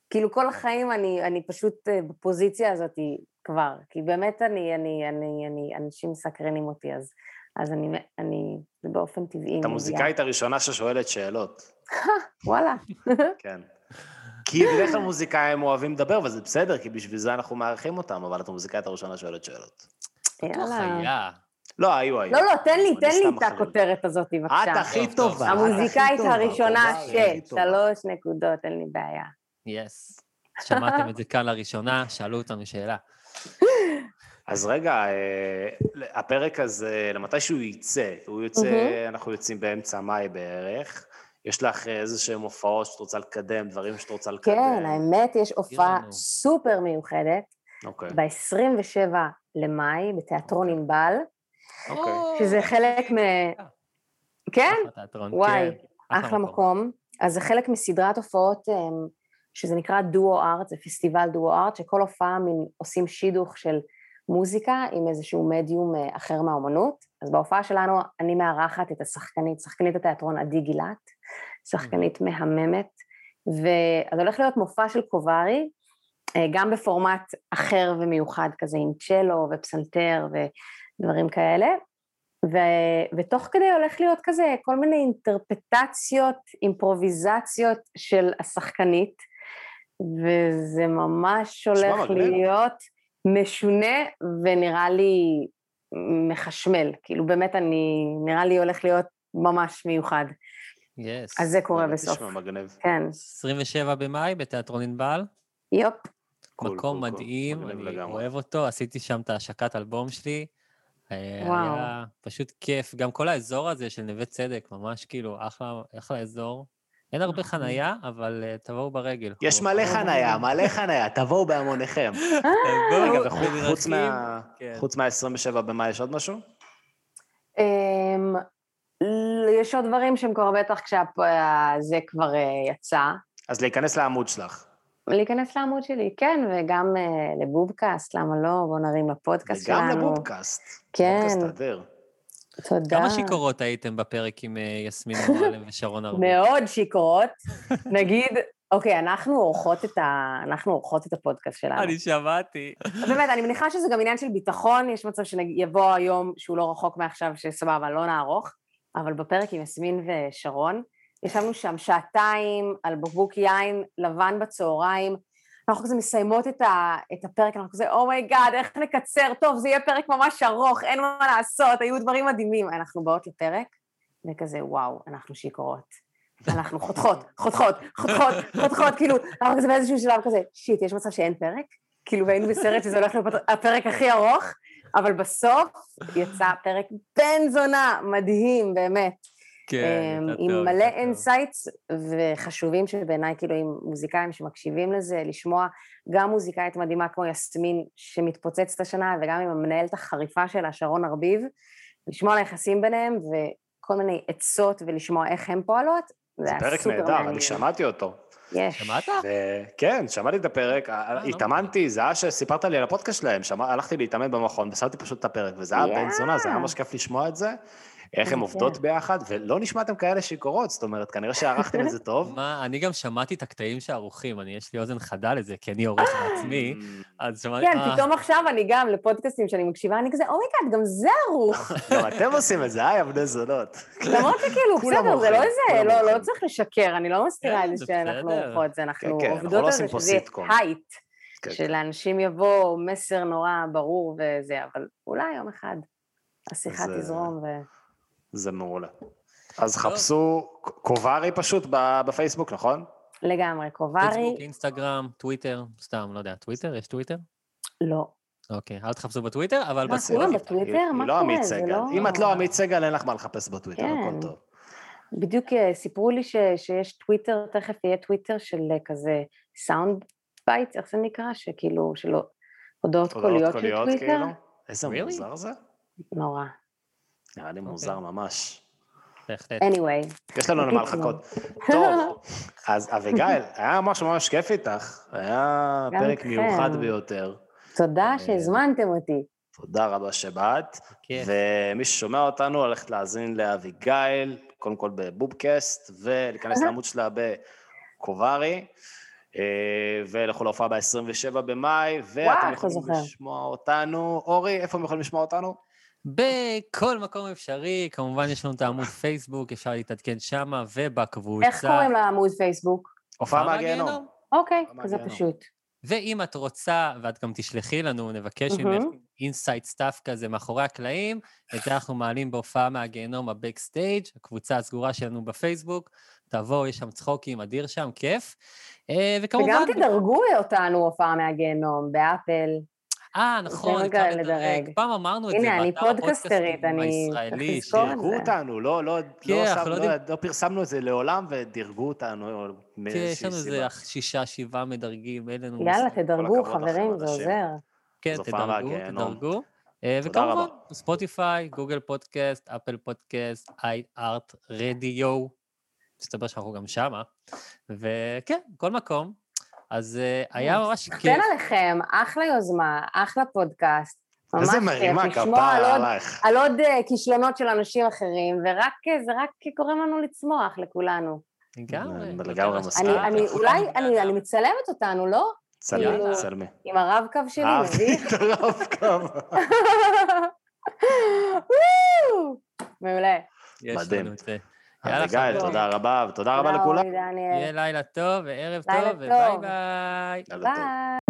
כאילו, כל החיים אני פשוט בפוזיציה הזאת כבר, כי באמת אנשים סקרנים אותי, אז אני באופן טבעי... את המוזיקאית הראשונה ששואלת שאלות. וואלה. כן. כי בדרך כלל מוזיקאים אוהבים לדבר, וזה בסדר, כי בשביל זה אנחנו מערכים אותם, אבל את המוזיקאית הראשונה שואלת שאלות. יאללה. לא, היו. לא, תן לי את הכותרת הזאת, בבקשה. את הכי טובה. המוזיקאית הראשונה של 3 נקודות, אין לי בעיה. יס. שמעתם את זה כאן לראשונה, שאלו אותנו שאלה. אז רגע, הפרק הזה, למתי שהוא יצא, אנחנו יוצאים באמצע מאי בערך, יש לך איזשהם הופעות שאת רוצה לקדם, דברים שאת רוצה לקדם. כן, האמת, יש הופעה סופר מיוחדת, ב-27 למאי, בתיאטרון ענבל, שזה חלק מ... כן? וואי, אחלה מקום. אז זה חלק מסדרת הופעות, שזה נקרא דו-ארט, זה פסטיבל דו-ארט, שכל הופעה עושים שידוך של מוזיקה עם איזשהו מדיום אחר מהאומנות. אז בהופעה שלנו אני מארחת את השחקנית, שחקנית התיאטרון עדי גילת, שחקנית מהממת, ואז הולך להיות מופע של קובארי, גם בפורמט אחר ומיוחד כזה, עם צ'לו ופסנתר ודברים כאלה, ותוך כדי הולך להיות כזה כל מיני אינטרפטציות, אימפרוביזציות של השחקנית, וזה ממש הולך להיות משונה ונראה לי מחשמל, כאילו באמת אני, נראה לי הולך להיות ממש מיוחד. אז זה קורה בסוף. 27 במאי בתיאטרון ענבל. יופ. מקום מדהים, אני אוהב אותו, עשיתי שם את השקת אלבום שלי, היה פשוט כיף, גם כל האזור הזה של נווה צדק, ממש כאילו אחלה אזור, אין הרבה חנייה, אבל תבואו ברגל. יש מלא חנייה, תבואו בהמוניכם. רגע, וחוץ מה-27 במאי יש עוד משהו? יש עוד דברים שהם כבר בטח כשזה כבר יצא. אז להיכנס לעמוד שלך. להיכנס לעמוד שלי, כן, וגם לבובקאסט, למה לא? בואו נרים לפודקאסט שלנו. וגם לבובקאסט. כן. פודקאסט אדיר. תודה. כמה שיקורות הייתם בפרק עם יסמין מואלם ושרון הרביב? מאוד שיקורות. נגיד, אוקיי, אנחנו עורכות את הפודקאסט שלנו. אני שמעתי. באמת, אני מניחה שזה גם עניין של ביטחון, יש מצב שיבוא היום שהוא לא רחוק מעכשיו, שסבבה, לא נערוך, אבל בפרק עם יסמין ושרון, ישבנו שם שעתיים על בקבוק יין לבן בצהריים, אנחנו כזה מסיימות את הפרק, אנחנו כזה, אומייגאד, איך נקצר, טוב, זה יהיה פרק ממש ארוך, אין מה לעשות, היו דברים מדהימים, אנחנו באות לפרק, וכזה, וואו, אנחנו שיקורות. אנחנו חותכות, כאילו, אנחנו כזה באיזשהו שלב כזה, שיט, יש מצב שאין פרק? כאילו, והיינו בסרט שזה הולך להיות הפרק הכי ארוך, אבל בסוף יצא פרק בן זונה, מדהים, באמת. עם מלא אינסייטס וחשובים שבעיניי כאילו עם מוזיקאים שמקשיבים לזה, לשמוע גם מוזיקאית מדהימה כמו יסמין שמתפוצצת השנה וגם עם המנהלת החריפה שלה, שרון הרביב, לשמוע על היחסים ביניהם וכל מיני עצות ולשמוע איך הם פועלות. זה פרק נהדר, אני שמעתי אותו. שמעת? כן, שמעתי את הפרק, התאמנתי, זה היה שסיפרת לי על הפודקאסט שלהם, הלכתי להתאמן במכון ושמתי פשוט את הפרק וזה היה בן זונה, זה היה ממש כיף לשמוע את זה. איך הן עובדות ביחד, ולא נשמעתם כאלה שיקורות, זאת אומרת, כנראה שערכתם את זה טוב. מה, אני גם שמעתי את הקטעים שערוכים, יש לי אוזן חדה לזה, כי אני עורך בעצמי, אז שמעתי... כן, פתאום עכשיו אני גם, לפודקאסטים שאני מקשיבה, אני כזה, אומייגאד, גם זה ערוך. גם אתם עושים את זה, היי, עבדי זונות. למרות שכאילו, בסדר, זה לא איזה, לא צריך לשקר, אני לא מסתירה את זה שאנחנו עורכות, אנחנו עובדות על זה שזה הייט, שלאנשים יבוא מסר נורא ברור וזה, אבל אולי יום אחד השיחה תזרום ו... זה מעולה. אז חפשו קובארי פשוט בפייסבוק, נכון? לגמרי, קובארי. פייסבוק, אינסטגרם, טוויטר, סתם, לא יודע, טוויטר? יש טוויטר? לא. אוקיי, אל תחפשו בטוויטר, אבל... בטוויטר? מה קורה? אם את לא עמית סגל, אין לך מה לחפש בטוויטר, הכל טוב. בדיוק סיפרו לי שיש טוויטר, תכף יהיה טוויטר של כזה סאונד בייט, איך זה נקרא? שכאילו, של הודעות קוליות של טוויטר. איזה מוזר זה? נורא. נראה לי מוזר ממש. anyway. יש לנו למה לחכות. טוב, אז אביגיל, היה ממש ממש כיף איתך, היה פרק מיוחד ביותר. תודה שהזמנתם אותי. תודה רבה שבאת, ומי ששומע אותנו, הולכת להאזין לאביגיל, קודם כל בבובקאסט, ולהיכנס לעמוד שלה בקובארי, ולכל ההופעה ב-27 במאי, ואתם יכולים לשמוע אותנו. אורי, איפה הם יכולים לשמוע אותנו? בכל מקום אפשרי, כמובן יש לנו את העמוד פייסבוק, אפשר להתעדכן שמה ובקבוצה. איך קוראים לעמוד פייסבוק? הופעה מהגיהנום. אוקיי, זה פשוט. ואם את רוצה, ואת גם תשלחי לנו, נבקש ממך אינסייט סטאף כזה מאחורי הקלעים, את זה אנחנו מעלים בהופעה מהגיהנום, הבקסטייג', הקבוצה הסגורה שלנו בפייסבוק, תבואו, יש שם צחוקים, אדיר שם, כיף. וגם תדרגו אותנו הופעה מהגיהנום, באפל. נכון, אפשר לדרג. פעם אמרנו את זה, הנה, אני פודקסטרית, אני... הישראלי, שדירגו אותנו, לא פרסמנו את זה לעולם ודירגו אותנו. כן, יש לנו איזה 6-7 מדרגים, יאללה, תדרגו, חברים, זה עוזר. כן, תדרגו. וכמובן, ספוטיפיי, גוגל פודקאסט, אפל פודקאסט, iHeart Radio, מסתבר שאנחנו גם שמה, וכן, כל מקום, אז היה ממש כיף. תן עליכם, אחלה יוזמה, אחלה פודקאסט, ממש כיף, לשמוע על עוד כישלונות של אנשים אחרים, וזה רק קוראים לנו לצמוח לכולנו. אולי אני מצלמת אותנו, לא? צלמי. עם הרב-קו שלי, מביך. הרב-קו. מעולה. מדהים. אביגיל, תודה רבה, ותודה רבה לכולם. יהיה לילה טוב, וערב טוב, וביי ביי. ביי.